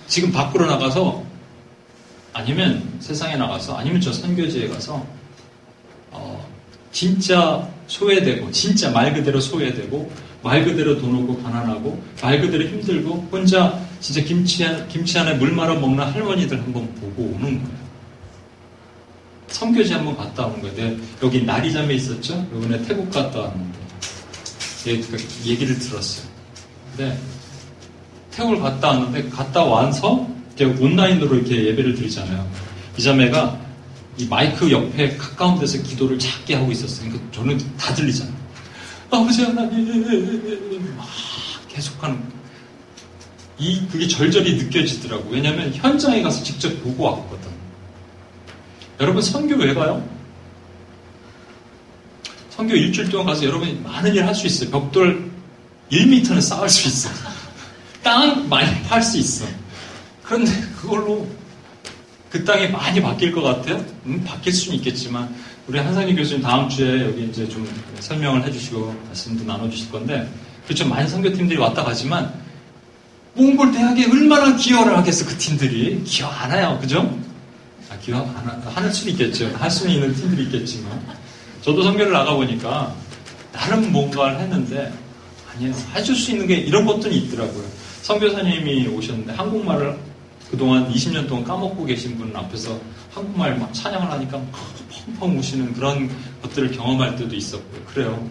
지금 밖으로 나가서 아니면 세상에 나가서, 아니면 저 선교지에 가서 진짜 소외되고, 진짜 말 그대로 소외되고, 말 그대로 돈 없고 가난하고, 말 그대로 힘들고, 혼자 진짜 김치 안에 물 말아 먹는 할머니들 한번 보고 오는 거예요. 선교지 한번 갔다 오는 거예요. 내가 여기 나리잠에 있었죠? 이번에 태국 갔다 왔는데 얘기를 들었어요. 근데 태국을 갔다 왔는데, 갔다 와서 이제 온라인으로 이렇게 예배를 드리잖아요. 이 자매가 이 마이크 옆에 가까운 데서 기도를 작게 하고 있었어요. 그러니까 저는 다 들리잖아요. 아버지 하나님 막 계속하는 그게 절절히 느껴지더라고요. 왜냐하면 현장에 가서 직접 보고 왔거든. 여러분 선교 왜 가요? 선교 일주일 동안 가서 여러분이 많은 일 할 수 있어요. 벽돌 1m는 쌓을 수 있어. 땅 많이 팔 수 있어. 그런데 그걸로 그 땅이 많이 바뀔 것 같아요? 바뀔 수는 있겠지만, 우리 한상희 교수님 다음 주에 여기 이제 좀 설명을 해주시고 말씀도 나눠주실 건데, 그렇죠. 많은 선교팀들이 왔다 가지만, 몽골 대학에 얼마나 기여를 하겠어, 그 팀들이. 기여 안 해요, 그죠? 기여 안 할 수는 있겠죠. 할 수는 있는 팀들이 있겠지만. 저도 선교를 나가보니까, 나름 뭔가를 했는데, 아니에요. 해줄 수 있는 게 이런 것들이 있더라고요. 선교사님이 오셨는데, 한국말을 그동안 20년 동안 까먹고 계신 분 앞에서 한국말 막 찬양을 하니까 막 펑펑 우시는 그런 것들을 경험할 때도 있었고요. 그래요.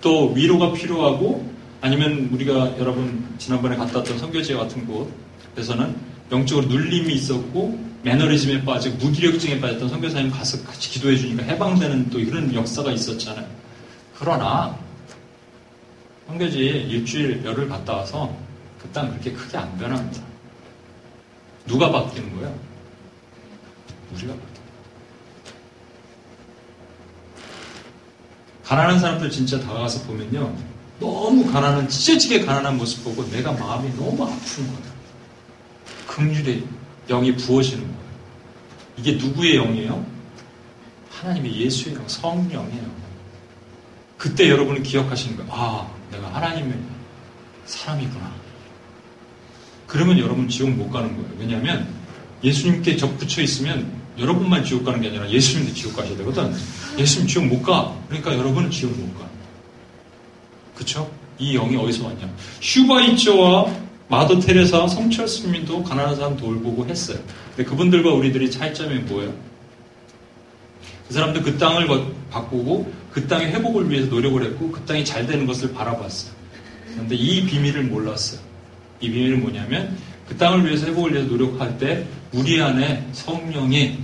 또 위로가 필요하고, 아니면 우리가 여러분 지난번에 갔다 왔던 선교지에 같은 곳에서는 영적으로 눌림이 있었고 매너리즘에 빠지고 무기력증에 빠졌던 선교사님 가서 같이 기도해 주니까 해방되는 또 이런 역사가 있었잖아요. 그러나 선교지 일주일 열흘 갔다 와서 그 땅 그렇게 크게 안 변합니다. 누가 바뀌는 거야? 우리가 바뀌는 거야. 가난한 사람들 진짜 다가가서 보면요, 너무 가난한, 찢어지게 가난한 모습 보고 내가 마음이 너무 아픈 거다. 긍휼의 영이 부어지는 거예요. 이게 누구의 영이에요? 하나님의 예수의 영, 성령의 영. 그때 여러분은 기억하시는 거예요. 아, 내가 하나님의 사람이구나. 그러면 여러분 지옥 못 가는 거예요. 왜냐하면 예수님께 붙여 있으면 여러분만 지옥 가는 게 아니라 예수님도 지옥 가셔야 되거든. 예수님 지옥 못 가. 그러니까 여러분은 지옥 못 가. 그쵸? 이 영이 어디서 왔냐? 슈바이처와 마더 테레사, 성철수민도 가난한 사람 돌보고 했어요. 근데 그분들과 우리들이 차이점이 뭐예요? 그 사람들 그 땅을 바꾸고 그 땅의 회복을 위해서 노력을 했고 그 땅이 잘 되는 것을 바라봤어요. 그런데 이 비밀을 몰랐어요. 이 비밀은 뭐냐면 그 땅을 위해서 회복을 위해서 노력할 때 우리 안에 성령의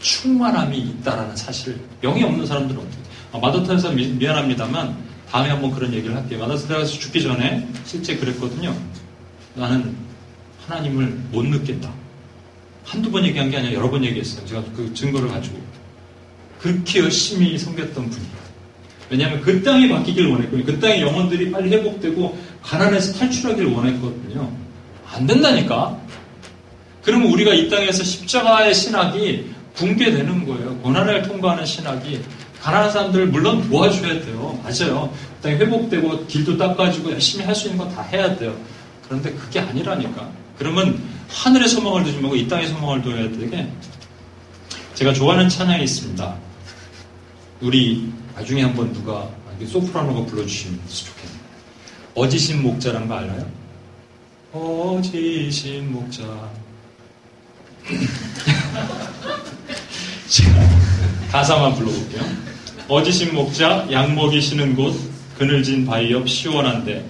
충만함이 있다라는 사실. 영이 없는 사람들은 어떻게? 마더 테레사 미안합니다만 다음에 한번 그런 얘기를 할게요. 마더 테레사가 죽기 전에 실제 그랬거든요. 나는 하나님을 못 느낀다. 한두 번 얘기한 게 아니라 여러 번 얘기했어요. 제가 그 증거를 가지고. 그렇게 열심히 섬겼던 분이에요. 왜냐하면 그 땅이 바뀌길 원했거든요. 그 땅의 영혼들이 빨리 회복되고 가난에서 탈출하길 원했거든요. 안 된다니까. 그러면 우리가 이 땅에서 십자가의 신학이 붕괴되는 거예요. 고난을 통과하는 신학이. 가난한 사람들을 물론 도와줘야 돼요. 맞아요. 그 땅이 회복되고 길도 닦아주고 열심히 할 수 있는 거 다 해야 돼요. 그런데 그게 아니라니까. 그러면 하늘의 소망을 두지 말고 이 땅의 소망을 둬야 되게. 제가 좋아하는 찬양이 있습니다. 우리 나중에 한번 누가 소프라노가 불러주시면 좋겠네요. 어지신 목자라는 거 알아요? 어지신 목자. 가사만 불러볼게요. 어지신 목자 양 먹이시는 곳 그늘진 바위 옆 시원한데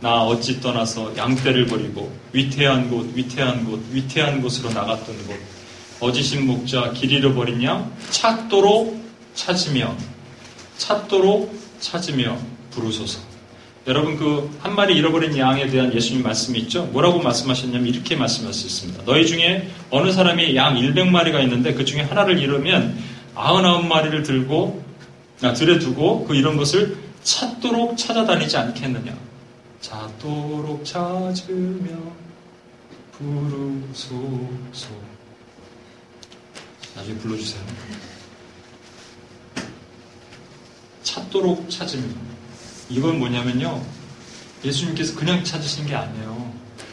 나 어찌 떠나서 양떼를 버리고 위태한 곳 위태한 곳 위태한 곳으로 나갔던 곳 어지신 목자 길 잃어버린 양 찾도록 찾으며 부르소서. 여러분 그 한 마리 잃어버린 양에 대한 예수님 말씀이 있죠. 뭐라고 말씀하셨냐면 이렇게 말씀하셨습니다. 너희 중에 어느 사람이 양 100마리가 있는데 그 중에 하나를 잃으면 99마리를 들에 두고 그 잃은 것을 찾도록 찾아다니지 않겠느냐. 찾도록 찾으며 부르소서. 나중에 불러주세요. 찾도록 찾으면, 이건 뭐냐면요, 예수님께서 그냥 찾으신 게 아니에요.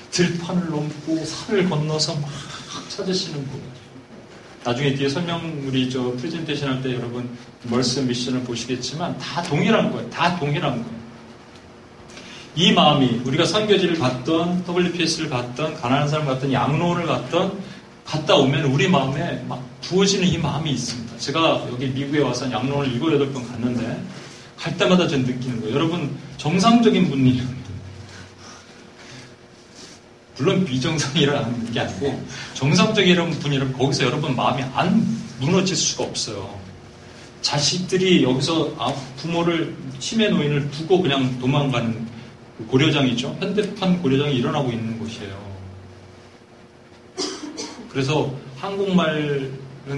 들판을 넘고 산을 건너서 막 찾으시는 거예요. 나중에 뒤에 설명 우리 저 프레젠테이션 할 때 여러분 멀스 미션을 보시겠지만 다 동일한 거예요. 다 동일한 거예요. 이 마음이 우리가 선교지를 갔던 WPS를 갔던 가난한 사람 갔던 양로원을 갔던 갔다 오면 우리 마음에 막 부어지는 이 마음이 있습니다. 제가 여기 미국에 와서 양로원을 7번 갔는데 갈 때마다 전 느끼는 거예요. 여러분 정상적인 분이에요. 물론 비정상이라는 게 아니고 정상적인 분이라면 거기서 여러분 마음이 안 무너질 수가 없어요. 자식들이 여기서 부모를 치매 노인을 두고 그냥 도망가는 고려장이죠. 현대판 고려장이 일어나고 있는 곳이에요. 그래서 한국말은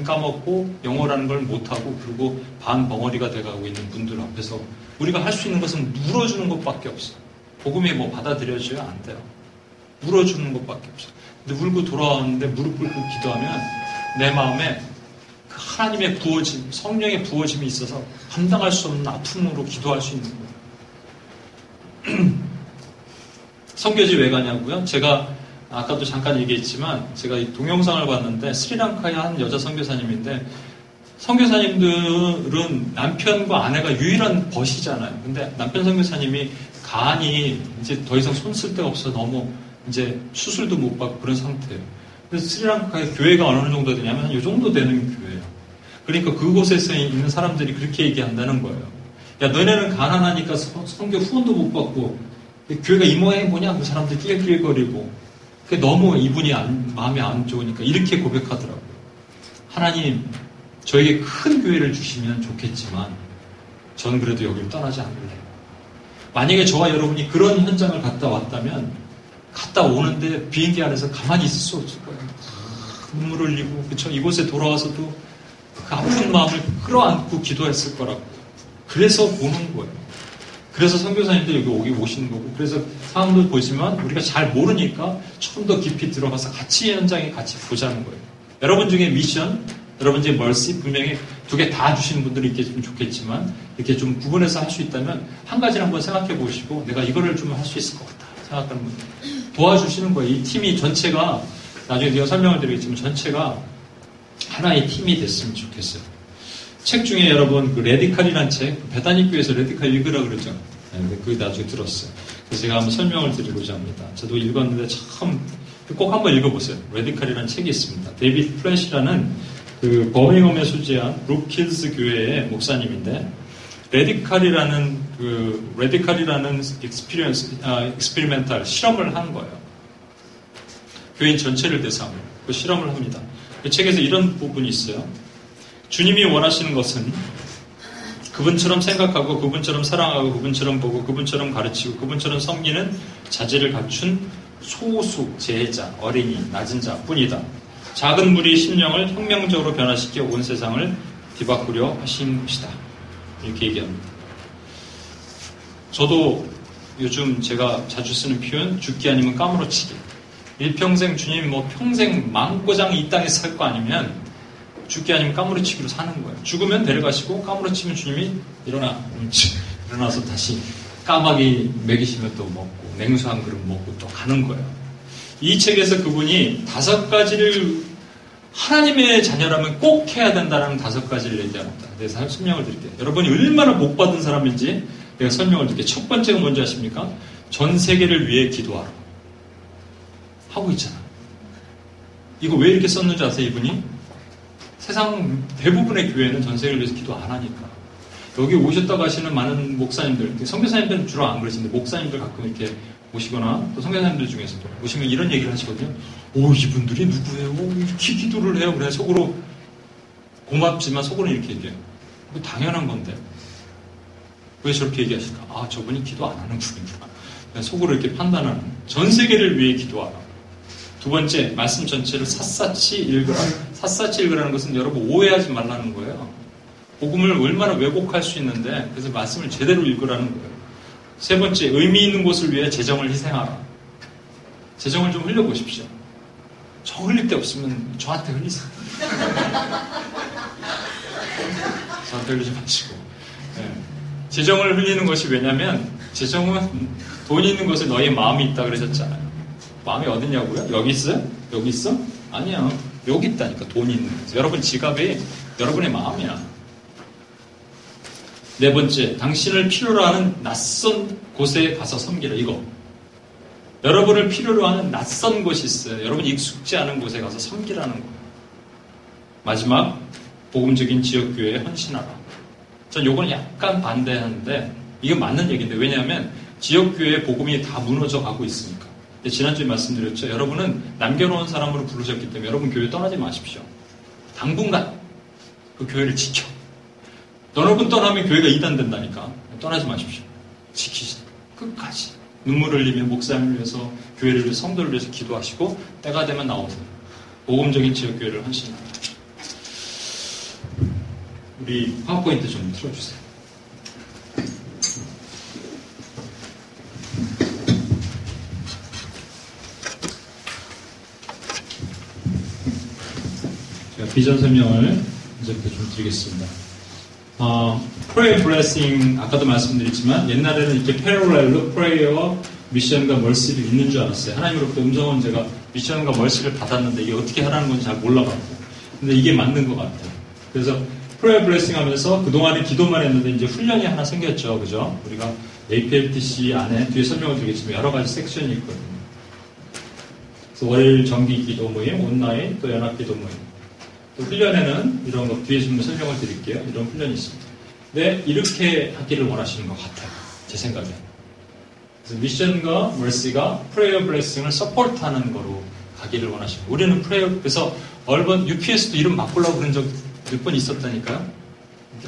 까먹고 영어라는 걸 못하고 그리고 반벙어리가 돼가고 있는 분들 앞에서 우리가 할 수 있는 것은 물어주는 것밖에 없어요. 복음이 뭐 받아들여져야 안 돼요. 물어주는 것밖에 없어요. 근데 울고 돌아왔는데 무릎 꿇고 기도하면 내 마음에 그 하나님의 부어짐, 성령의 부어짐이 있어서 감당할 수 없는 아픔으로 기도할 수 있는 거예요. 선교지 왜 가냐고요? 제가 아까도 잠깐 얘기했지만 제가 이 동영상을 봤는데 스리랑카의 한 여자 선교사님인데 선교사님들은 남편과 아내가 유일한 벗이잖아요. 근데 남편 선교사님이 간이 이제 더 이상 손 쓸 데가 없어서 너무 이제 수술도 못 받고 그런 상태예요. 근데 스리랑카의 교회가 어느 정도 되냐면 한 이 정도 되는 교회예요. 그러니까 그곳에서 있는 사람들이 그렇게 얘기한다는 거예요. 야, 너네는 가난하니까 선교 후원도 못 받고 교회가 이 모양이 뭐냐? 그 사람들 낄낄거리고 너무 이분이 마음이 안 좋으니까 이렇게 고백하더라고요. 하나님, 저에게 큰 교회를 주시면 좋겠지만 저는 그래도 여길 떠나지 않을래요. 만약에 저와 여러분이 그런 현장을 갔다 왔다면 갔다 오는데 비행기 안에서 가만히 있을 수 없을 거예요. 눈물 흘리고 그쵸? 이곳에 돌아와서도 그 아픈 마음을 끌어안고 기도했을 거라고. 그래서 보는 거예요. 그래서 선교사님들 여기 오시는 거고 그래서 상황도 보시면 우리가 잘 모르니까 조금 더 깊이 들어가서 같이 현장에 같이 보자는 거예요. 여러분 중에 미션, 여러분 중에 멀시 분명히 2개 다 주시는 분들이 있겠으면 좋겠지만 이렇게 좀 구분해서 할 수 있다면 한 가지를 한번 생각해 보시고 내가 이거를 좀 할 수 있을 것 같다 생각하는 분들 도와주시는 거예요. 이 팀이 전체가 나중에 제가 설명을 드리겠지만 전체가 하나의 팀이 됐으면 좋겠어요. 책 중에 여러분 그 레디칼이란 책 배단입교에서 레디칼 읽으라 그러죠. 근데 그게 나중에 들었어요. 그래서 제가 한번 설명을 드리고자 합니다. 저도 읽었는데 참 꼭 한번 읽어보세요. 레디칼이란 책이 있습니다. 데이비드 플래시라는 그 버밍엄에 소재한 브룩힐스 교회의 목사님인데 레디칼이라는 익스피리멘탈 실험을 한 거예요. 교인 전체를 대상으로 그 실험을 합니다. 그 책에서 이런 부분이 있어요. 주님이 원하시는 것은 그분처럼 생각하고 그분처럼 사랑하고 그분처럼 보고 그분처럼 가르치고 그분처럼 섬기는 자질을 갖춘 소수, 재해자, 어린이, 낮은 자뿐이다. 작은 무리의 심령을 혁명적으로 변화시켜 온 세상을 뒤바꾸려 하신 것이다. 이렇게 얘기합니다. 저도 요즘 제가 자주 쓰는 표현 죽기 아니면 까무러치기. 일평생 주님 평생 망고장 이 땅에 살 거 아니면 죽기 아니면 까무러치기로 사는 거예요. 죽으면 데려가시고 까무러치면 주님이 일어나서 다시 까마귀 먹이시면 또 먹고 냉수 한 그릇 먹고 또 가는 거예요. 이 책에서 그분이 5가지를 하나님의 자녀라면 꼭 해야 된다는 5가지를 얘기합니다. 그래서 설명을 드릴게요. 여러분이 얼마나 복 받은 사람인지 내가 설명을 드릴게요. 첫 번째가 뭔지 아십니까? 전 세계를 위해 기도하라. 하고 있잖아. 이거 왜 이렇게 썼는지 아세요? 이분이? 세상 대부분의 교회는 전 세계를 위해서 기도 안 하니까. 여기 오셨다고 하시는 많은 목사님들, 선교사님들은 주로 안 그러시는데 목사님들 가끔 이렇게 오시거나 또 선교사님들 중에서도 오시면 이런 얘기를 하시거든요. 오, 이분들이 누구예요? 이렇게 기도를 해요. 그래 속으로 고맙지만 속으로는 이렇게 얘기해요. 당연한 건데 왜 저렇게 얘기하실까? 아, 저분이 기도 안 하는 분이구나. 속으로 이렇게 판단하는. 전 세계를 위해 기도하라. 2번째, 말씀 전체를 샅샅이 읽으라. 샅샅이 읽으라는 것은 여러분 오해하지 말라는 거예요. 복음을 얼마나 왜곡할 수 있는데 그래서 말씀을 제대로 읽으라는 거예요. 3번째, 의미 있는 곳을 위해 재정을 희생하라. 재정을 좀 흘려보십시오. 저 흘릴 데 없으면 저한테 흘리세요. 저한테 흘리지 마시고. 네. 재정을 흘리는 것이 왜냐면 재정은 돈이 있는 곳에 너의 마음이 있다 그러셨잖아요. 마음이 어딨냐고요? 여기 있어요? 여기 있어? 아니야. 여기 있다니까. 돈이 있는 거죠. 여러분 지갑이 여러분의 마음이야. 네 번째, 당신을 필요로 하는 낯선 곳에 가서 섬기라. 이거. 여러분을 필요로 하는 낯선 곳이 있어요. 여러분이 익숙지 않은 곳에 가서 섬기라는 거예요. 마지막, 복음적인 지역교회에 헌신하라. 전 요건 약간 반대하는데, 이건 맞는 얘기인데, 왜냐하면 지역교회의 복음이 다 무너져 가고 있으니까. 근데 지난주에 말씀드렸죠. 여러분은 남겨놓은 사람으로 부르셨기 때문에 여러분 교회 떠나지 마십시오. 당분간 그 교회를 지켜. 여러분 떠나면 교회가 이단된다니까. 떠나지 마십시오. 지키시다. 끝까지. 눈물을 흘리며 목사님을 위해서, 교회를 위해서, 성도를 위해서 기도하시고 때가 되면 나오세요. 복음적인 지역교회를 헌신합니다. 우리 파워포인트 좀 틀어주세요. 제가 비전 설명을 이제부터 좀 드리겠습니다. Prayer Blessing, 아까도 말씀드렸지만 옛날에는 이렇게 패러렐로 Prayer, 미션과 멀시를 있는 줄 알았어요. 하나님으로부터 음성은 제가 미션과 멀시를 받았는데 이게 어떻게 하라는 건지 잘 몰라봤고, 근데 이게 맞는 것 같아요. 그래서 Prayer Blessing 하면서 그동안에 기도만 했는데 이제 훈련이 하나 생겼죠. 그죠? 우리가 APLTC 안에 뒤에 설명을 드리겠지만 여러 가지 섹션이 있거든요. 그래서 월요일 정기 기도 모임, 온라인, 또 연합 기도 모임, 또 훈련에는 이런 거 뒤에 좀 설명을 드릴게요. 이런 훈련이 있습니다. 근데 이렇게 하기를 원하시는 것 같아요. 제 생각에. 그래서 미션과 멀시가 프레이어 블레싱을 서포트하는 거로 가기를 원하시고, 우리는 프레이어, 그래서 얼번 UPS도 이름 바꾸려고 그런 적 몇 번 있었다니까요.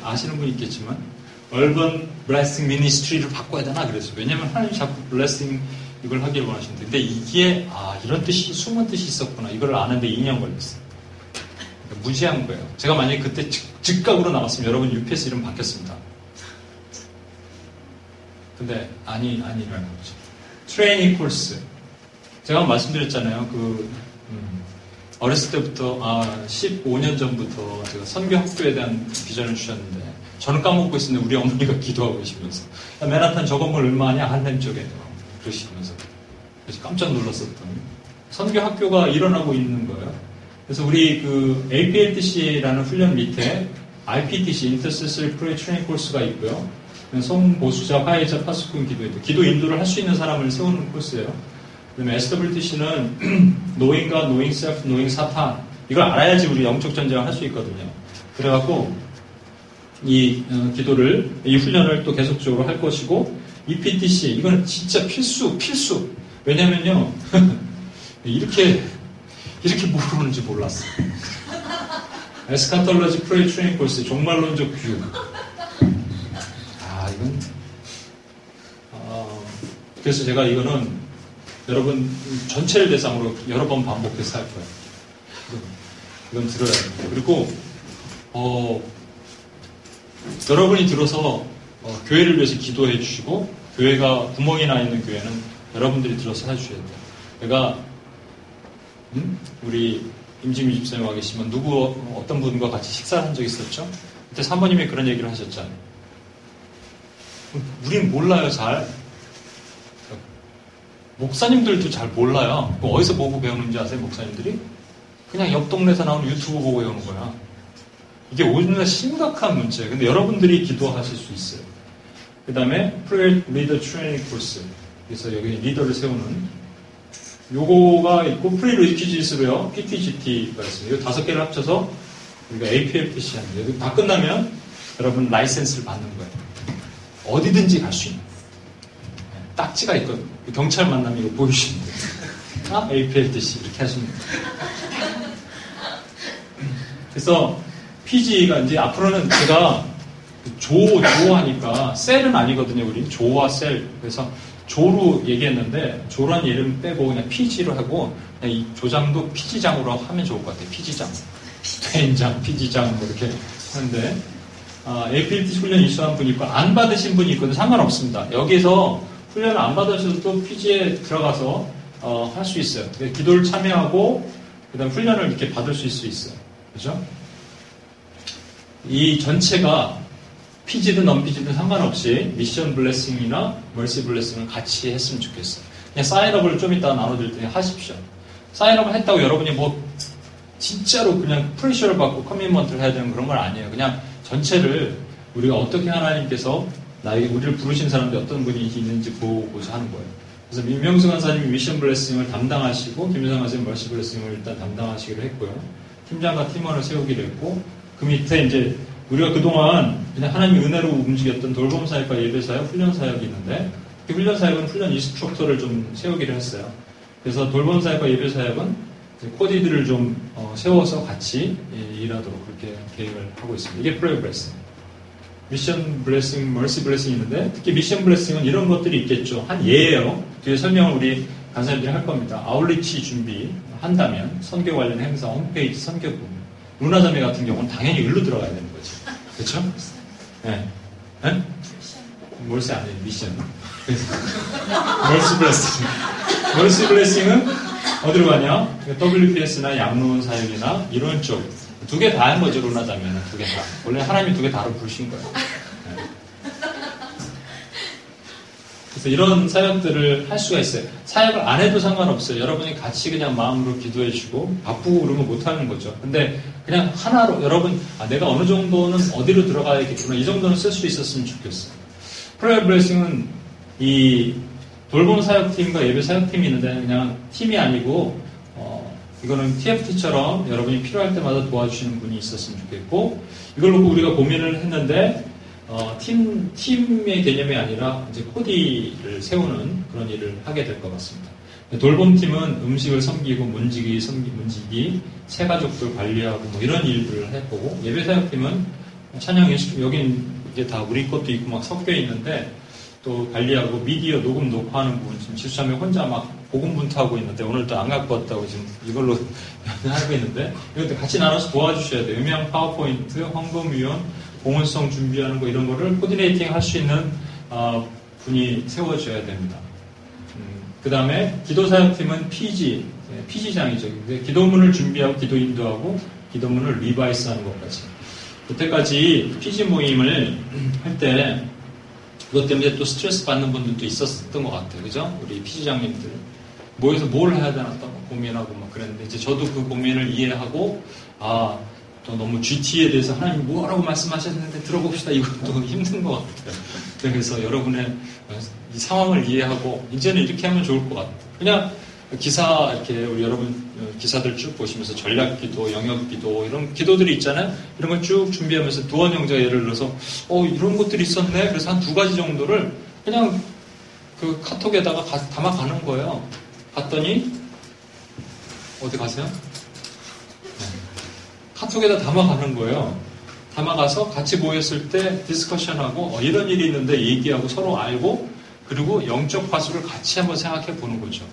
아시는 분 있겠지만 얼번 블레싱 미니스트리를 바꿔야 되나 그랬어요. 왜냐면 하나님 자꾸 블레싱 이걸 하기를 원하시는데, 근데 이게 아 이런 뜻이 숨은 뜻이 있었구나 이걸 아는데 2년 걸렸어요. 무시한 거예요. 제가 만약에 그때 즉각으로 나왔으면 여러분 UPS 이름 바뀌었습니다. 근데 아니라는 거죠. 트레이닝 코스. 제가 말씀드렸잖아요. 어렸을 때부터 15년 전부터 제가 선교 학교에 대한 비전을 주셨는데 저는 까먹고 있었는데 우리 어머니가 기도하고 계시면서 맨하탄 저 건물 얼마 하냐 한남 쪽에 그러시면서 그래서 깜짝 놀랐었던 선교 학교가 일어나고 있는 거예요. 그래서 우리 APLTC라는 훈련 밑에 IPTC, Intercessory Prayer Training Course가 있고요. 송보수자, 화해자, 파수꾼 기도인도. 기도 인도를 할 수 있는 사람을 세우는 코스예요. 그다음에 SWTC는 knowing God, knowing self, knowing 사탄. 이걸 알아야지 우리 영적 전쟁을 할 수 있거든요. 그래갖고 이 기도를, 이 훈련을 또 계속적으로 할 것이고, EPTC, 이건 진짜 필수. 왜냐면요. 이렇게 모르는지 몰랐어. 에스카톨러지 프레이 트레이닝 코스, 종말론적 교육. 그래서 제가 이거는 여러분 전체를 대상으로 여러 번 반복해서 할 거예요. 이건 들어야 됩니다. 그리고 여러분이 들어서 교회를 위해서 기도해 주시고, 교회가 구멍이 나 있는 교회는 여러분들이 들어서 해주셔야 돼요. 우리 임지미 집사님 와 계시면 어떤 분과 같이 식사를 한 적이 있었죠? 그때 사모님이 그런 얘기를 하셨잖아요. 우린 몰라요, 잘. 목사님들도 잘 몰라요. 어디서 보고 배우는지 아세요, 목사님들이? 그냥 옆 동네에서 나오는 유튜브 보고 배우는 거야. 이게 오늘날 심각한 문제예요. 근데 여러분들이 기도하실 수 있어요. 그 다음에 프레이어 리더 트레이닝 코스. 그래서 여기 리더를 세우는 요거가 있고, 프리루이키지스로요, PTGT가 있어요. 이 5개를 합쳐서 우리가 APFTC 하는데, 이거 다 끝나면 여러분 라이센스를 받는 거예요. 어디든지 갈 수 있는. 딱지가 있거든요. 경찰 만나면 이거 보여주시면 돼요. APFTC 이렇게 하시면 돼요. 그래서 PG가 이제 앞으로는 제가 조하니까 셀은 아니거든요. 우리 조와 셀. 그래서 조로 얘기했는데, 조란 이름 빼고 그냥 PG로 하고, 그냥 이 조장도 PG장으로 하면 좋을 것 같아요. PG장. 된장, PG장, 뭐 이렇게 하는데, APLTC 훈련 이수한 분이 있고, 안 받으신 분이 있거든요. 상관없습니다. 여기서 훈련을 안 받으셔도 또 PG에 들어가서, 할 수 있어요. 기도를 참여하고, 그 다음 훈련을 이렇게 받을 수 있어요. 그죠? 이 전체가, PG든 언PG든 상관없이 미션 블레싱이나 멀시 블레싱을 같이 했으면 좋겠어요. 그냥 사인업을 좀 이따 나눠드릴 때 하십시오. 사인업을 했다고 여러분이 뭐 진짜로 그냥 프레셔를 받고 커밋먼트를 해야 되는 그런 건 아니에요. 그냥 전체를 우리가 어떻게 하나님께서 나에게 우리를 부르신 사람들이 어떤 분이 있는지 보고서 하는 거예요. 그래서 민명수 간사님이 미션 블레싱을 담당하시고 김유상 간사님 멀시 블레싱을 일단 담당하시기로 했고요. 팀장과 팀원을 세우기로 했고 그 밑에 이제 우리가 그동안 그냥 하나님의 은혜로 움직였던 돌봄사역과 예배사역, 훈련사역이 있는데 그 훈련사역은 훈련 인스트럭터를 좀 세우기로 했어요. 그래서 돌봄사역과 예배사역은 코디들을 좀 세워서 같이 일하도록 그렇게 계획을 하고 있습니다. 이게 프레이 블레싱, 미션 블레싱, 멀시 블레싱이 있는데 특히 미션 블레싱은 이런 것들이 있겠죠. 한 예예요. 뒤에 설명을 우리 간사님들이 할 겁니다. 아울리치 준비한다면 선교 관련 행사, 홈페이지, 선교부, 루나자매 같은 경우는 당연히 일로 들어가야 되는 거죠. 그렇죠? 네. 네? 멀시 아니에요. 미션. 멀시 블레싱. 멀시 블레싱은 어디로 가냐? WPS나 양로원 사역이나 이런 쪽. 두 개 다 한 거죠, 루나자면은. 두 개 다. 원래 하나님이 두 개 다로 부르신 거예요. 네. 그래서 이런 사역들을 할 수가 있어요. 사역을 안 해도 상관없어요. 여러분이 같이 그냥 마음으로 기도해 주고, 바쁘고 그러면 못 하는 거죠. 근데 그냥 하나로, 여러분, 내가 어느 정도는 어디로 들어가야겠구나. 이 정도는 쓸 수 있었으면 좋겠어요. 프레이어 블레싱은 이, 돌봄 사역팀과 예배 사역팀이 있는데 그냥 팀이 아니고 이거는 TFT처럼 여러분이 필요할 때마다 도와주시는 분이 있었으면 좋겠고 이걸 놓고 우리가 고민을 했는데 팀의 개념이 아니라 이제 코디를 세우는 그런 일을 하게 될 것 같습니다. 돌봄팀은 음식을 섬기고 문지기, 새가족들 관리하고 뭐 이런 일들을 할 거고 예배 사역팀은 찬양 예식 여긴 이제 다 우리 것도 있고 막 섞여 있는데. 또 관리하고 미디어 녹음 녹화하는 부분 지금 지수참에 혼자 막 고군분투하고 있는데 오늘도 안 갖고 왔다고 지금 이걸로 하고 있는데 이것도 같이 나눠서 도와주셔야 돼요. 음향 파워포인트, 헌금위원, 공헌성 준비하는 거 이런 거를 코디네이팅 할 수 있는 분이 세워줘야 됩니다. 그 다음에 기도사역팀은 PG장이죠. 기도문을 준비하고 기도인도하고 기도문을 리바이스하는 것까지. 그때까지 PG 모임을 할 때 그것 때문에 또 스트레스 받는 분들도 있었던 것 같아요. 그죠? 우리 PG장님들. 모여서 뭘 해야 되나 고민하고 막 그랬는데, 이제 저도 그 고민을 이해하고, 또 너무 GT에 대해서 하나님 뭐라고 말씀하셨는데 들어봅시다. 이것도 힘든 것 같아요. 그래서 여러분의 이 상황을 이해하고, 이제는 이렇게 하면 좋을 것 같아요. 그냥 기사, 이렇게 우리 여러분 기사들 쭉 보시면서 전략 기도, 영역 기도, 이런 기도들이 있잖아요. 이런 걸 쭉 준비하면서 도원 형제가 예를 들어서, 이런 것들이 있었네. 그래서 한 두 가지 정도를 그냥 그 카톡에다가 담아가는 거예요. 갔더니, 어디 가세요? 네. 카톡에다 담아가는 거예요. 담아가서 같이 모였을 때 디스커션하고, 이런 일이 있는데 얘기하고 서로 알고, 그리고 영적 화수를 같이 한번 생각해 보는 거죠.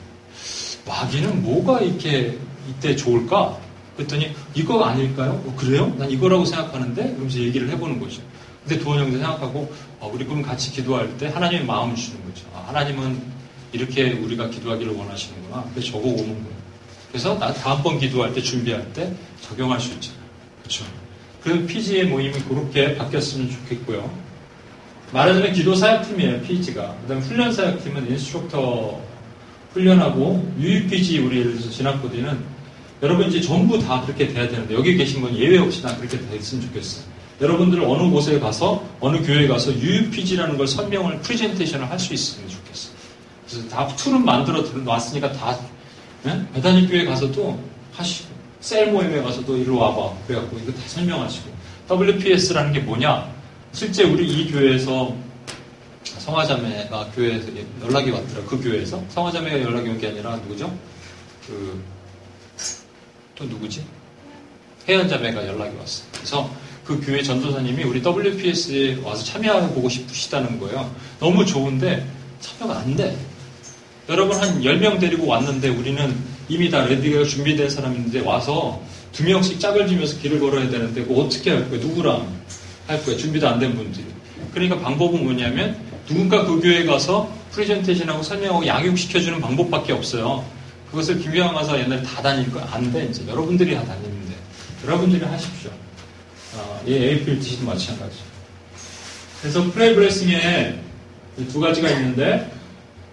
마귀는 뭐가 이렇게 이때 좋을까? 그랬더니 이거 아닐까요? 그래요? 난 이거라고 생각하는데? 그러면서 얘기를 해보는 거죠. 근데 도원 형도 생각하고 우리 그럼 같이 기도할 때 하나님의 마음을 주는 거죠. 하나님은 이렇게 우리가 기도하기를 원하시는구나. 그래서 저거 오는 거예요. 그래서 나 다음번 기도할 때 준비할 때 적용할 수 있잖아요. 그렇죠? 그래서 PG의 모임이 그렇게 바뀌었으면 좋겠고요. 말하자면 기도 사역팀이에요. PG가. 그다음에 훈련 사역팀은 인스트럭터 훈련하고, UPS 우리 예를 들어서 진학코디는 여러분 이제 전부 다 그렇게 돼야 되는데, 여기 계신 건 예외 없이 다 그렇게 됐으면 좋겠어요. 여러분들 어느 곳에 가서, 어느 교회에 가서 UPS라는 걸 설명을, 프레젠테이션을 할 수 있으면 좋겠어요. 그래서 다 툴은 만들어 놨으니까 다, 배단이 교회에 가서도 하시고, 셀 모임에 가서도 이리로 와봐. 그래갖고 이거 다 설명하시고, WPS라는 게 뭐냐? 실제 우리 이 교회에서 성화자매가 교회에서 연락이 왔더라. 그 교회에서 성화자매가 연락이 온 게 아니라 누구죠? 또 누구지? 혜연자매가 연락이 왔어요. 그래서 그 교회 전도사님이 우리 WPS에 와서 참여하고 싶으시다는 거예요. 너무 좋은데 참여가 안 돼. 여러분 한 10명 데리고 왔는데 우리는 이미 다 레디가 준비된 사람인데 와서 2명씩 짝을 지면서 길을 걸어야 되는데 그거 어떻게 할 거예요? 누구랑 할 거예요? 준비도 안 된 분들이. 그러니까 방법은 뭐냐면 누군가 그 교회에 가서 프레젠테이션하고 설명하고 양육시켜주는 방법밖에 없어요. 그것을 김유한 가서 옛날에 다 다닐 거야. 안 돼. 이제 여러분들이 다 다니는데 여러분들이 하십시오. APLTC도 마찬가지. 그래서 프레이 블레싱에 두 가지가 있는데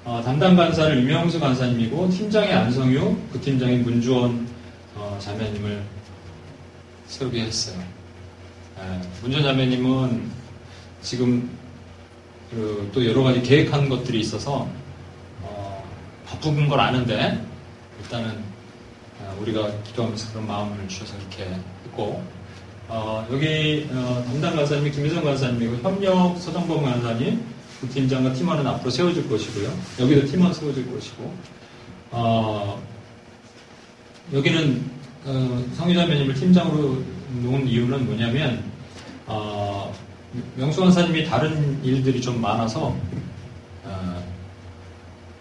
담당 간사는 유명수 간사님이고 팀장의 안성유, 그 팀장인 문주원 자매님을 설계했어요. 문전자매님은 지금 또 여러 가지 계획한 것들이 있어서 바쁜 걸 아는데 일단은 우리가 기도하면서 그런 마음을 주셔서 이렇게 했고, 여기 담당 간사님이 김유성 간사님이고 협력 서정범 간사님, 부팀장과 팀원은 앞으로 세워질 것이고요. 여기도 팀원 세워질 것이고, 여기는 성유자매님을 팀장으로 놓은 이유는 뭐냐면 명수 간사님이 다른 일들이 좀 많아서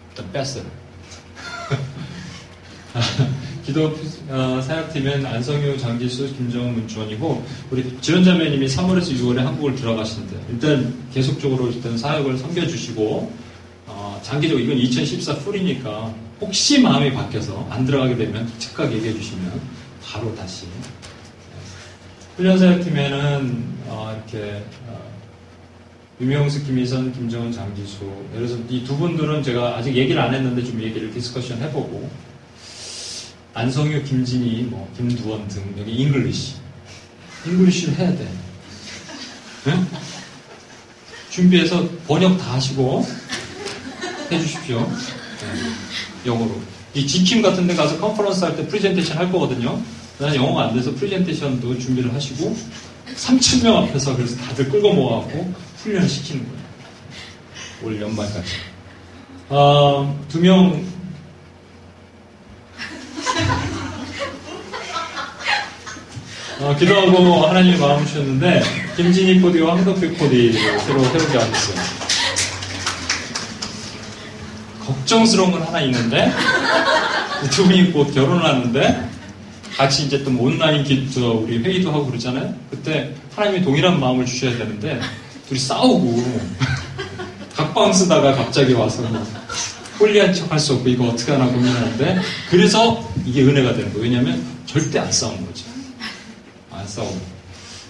일단 뺐어요. 기도 사역팀은 안성유, 장지수, 김정은, 문주원이고, 우리 지원자매님이 3월에서 6월에 한국을 들어가시는데 일단 계속적으로 일단 사역을 섬겨주시고, 장기적으로 이건 2014 풀이니까 혹시 마음이 바뀌어서 안 들어가게 되면 즉각 얘기해 주시면 바로 다시. 훈련사역팀에는 이렇게 유명수, 김희선, 김정은, 장지수, 예를 들어서 이 두 분들은 제가 아직 얘기를 안 했는데 좀 얘기를 디스커션 해보고, 안성유, 김진희, 김두원 등 여기 잉글리쉬를 해야 돼. 네? 준비해서 번역 다 하시고 해주십시오. 네, 영어로. 이 지킴 같은 데 가서 컨퍼런스 할 때 프레젠테이션 할 거거든요. 난 영어가 안 돼서 프레젠테이션도 준비를 하시고 3,000명 앞에서 그래서 다들 끌고 모아갖고 훈련을 시키는 거예요. 올 연말까지. 두 명 기도하고 하나님의 마음을 주셨는데 김진희 코디와 황덕표 코디를 새로 해보게 하셨어요. 걱정스러운 건 하나 있는데 두 분이 곧 결혼을 하는데 같이 이제 또 온라인 우리 회의도 하고 그러잖아요. 그때 하나님이 동일한 마음을 주셔야 되는데 둘이 싸우고 각방 쓰다가 갑자기 와서 홀리한 척 할 수 없고 이거 어떻게 하나 고민하는데, 그래서 이게 은혜가 되는 거예요. 왜냐하면 절대 안 싸우는 거죠. 싸움.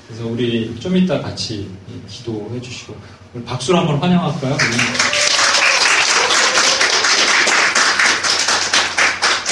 그래서 우리 좀 이따 같이 기도해 주시고, 박수로 한번 환영할까요?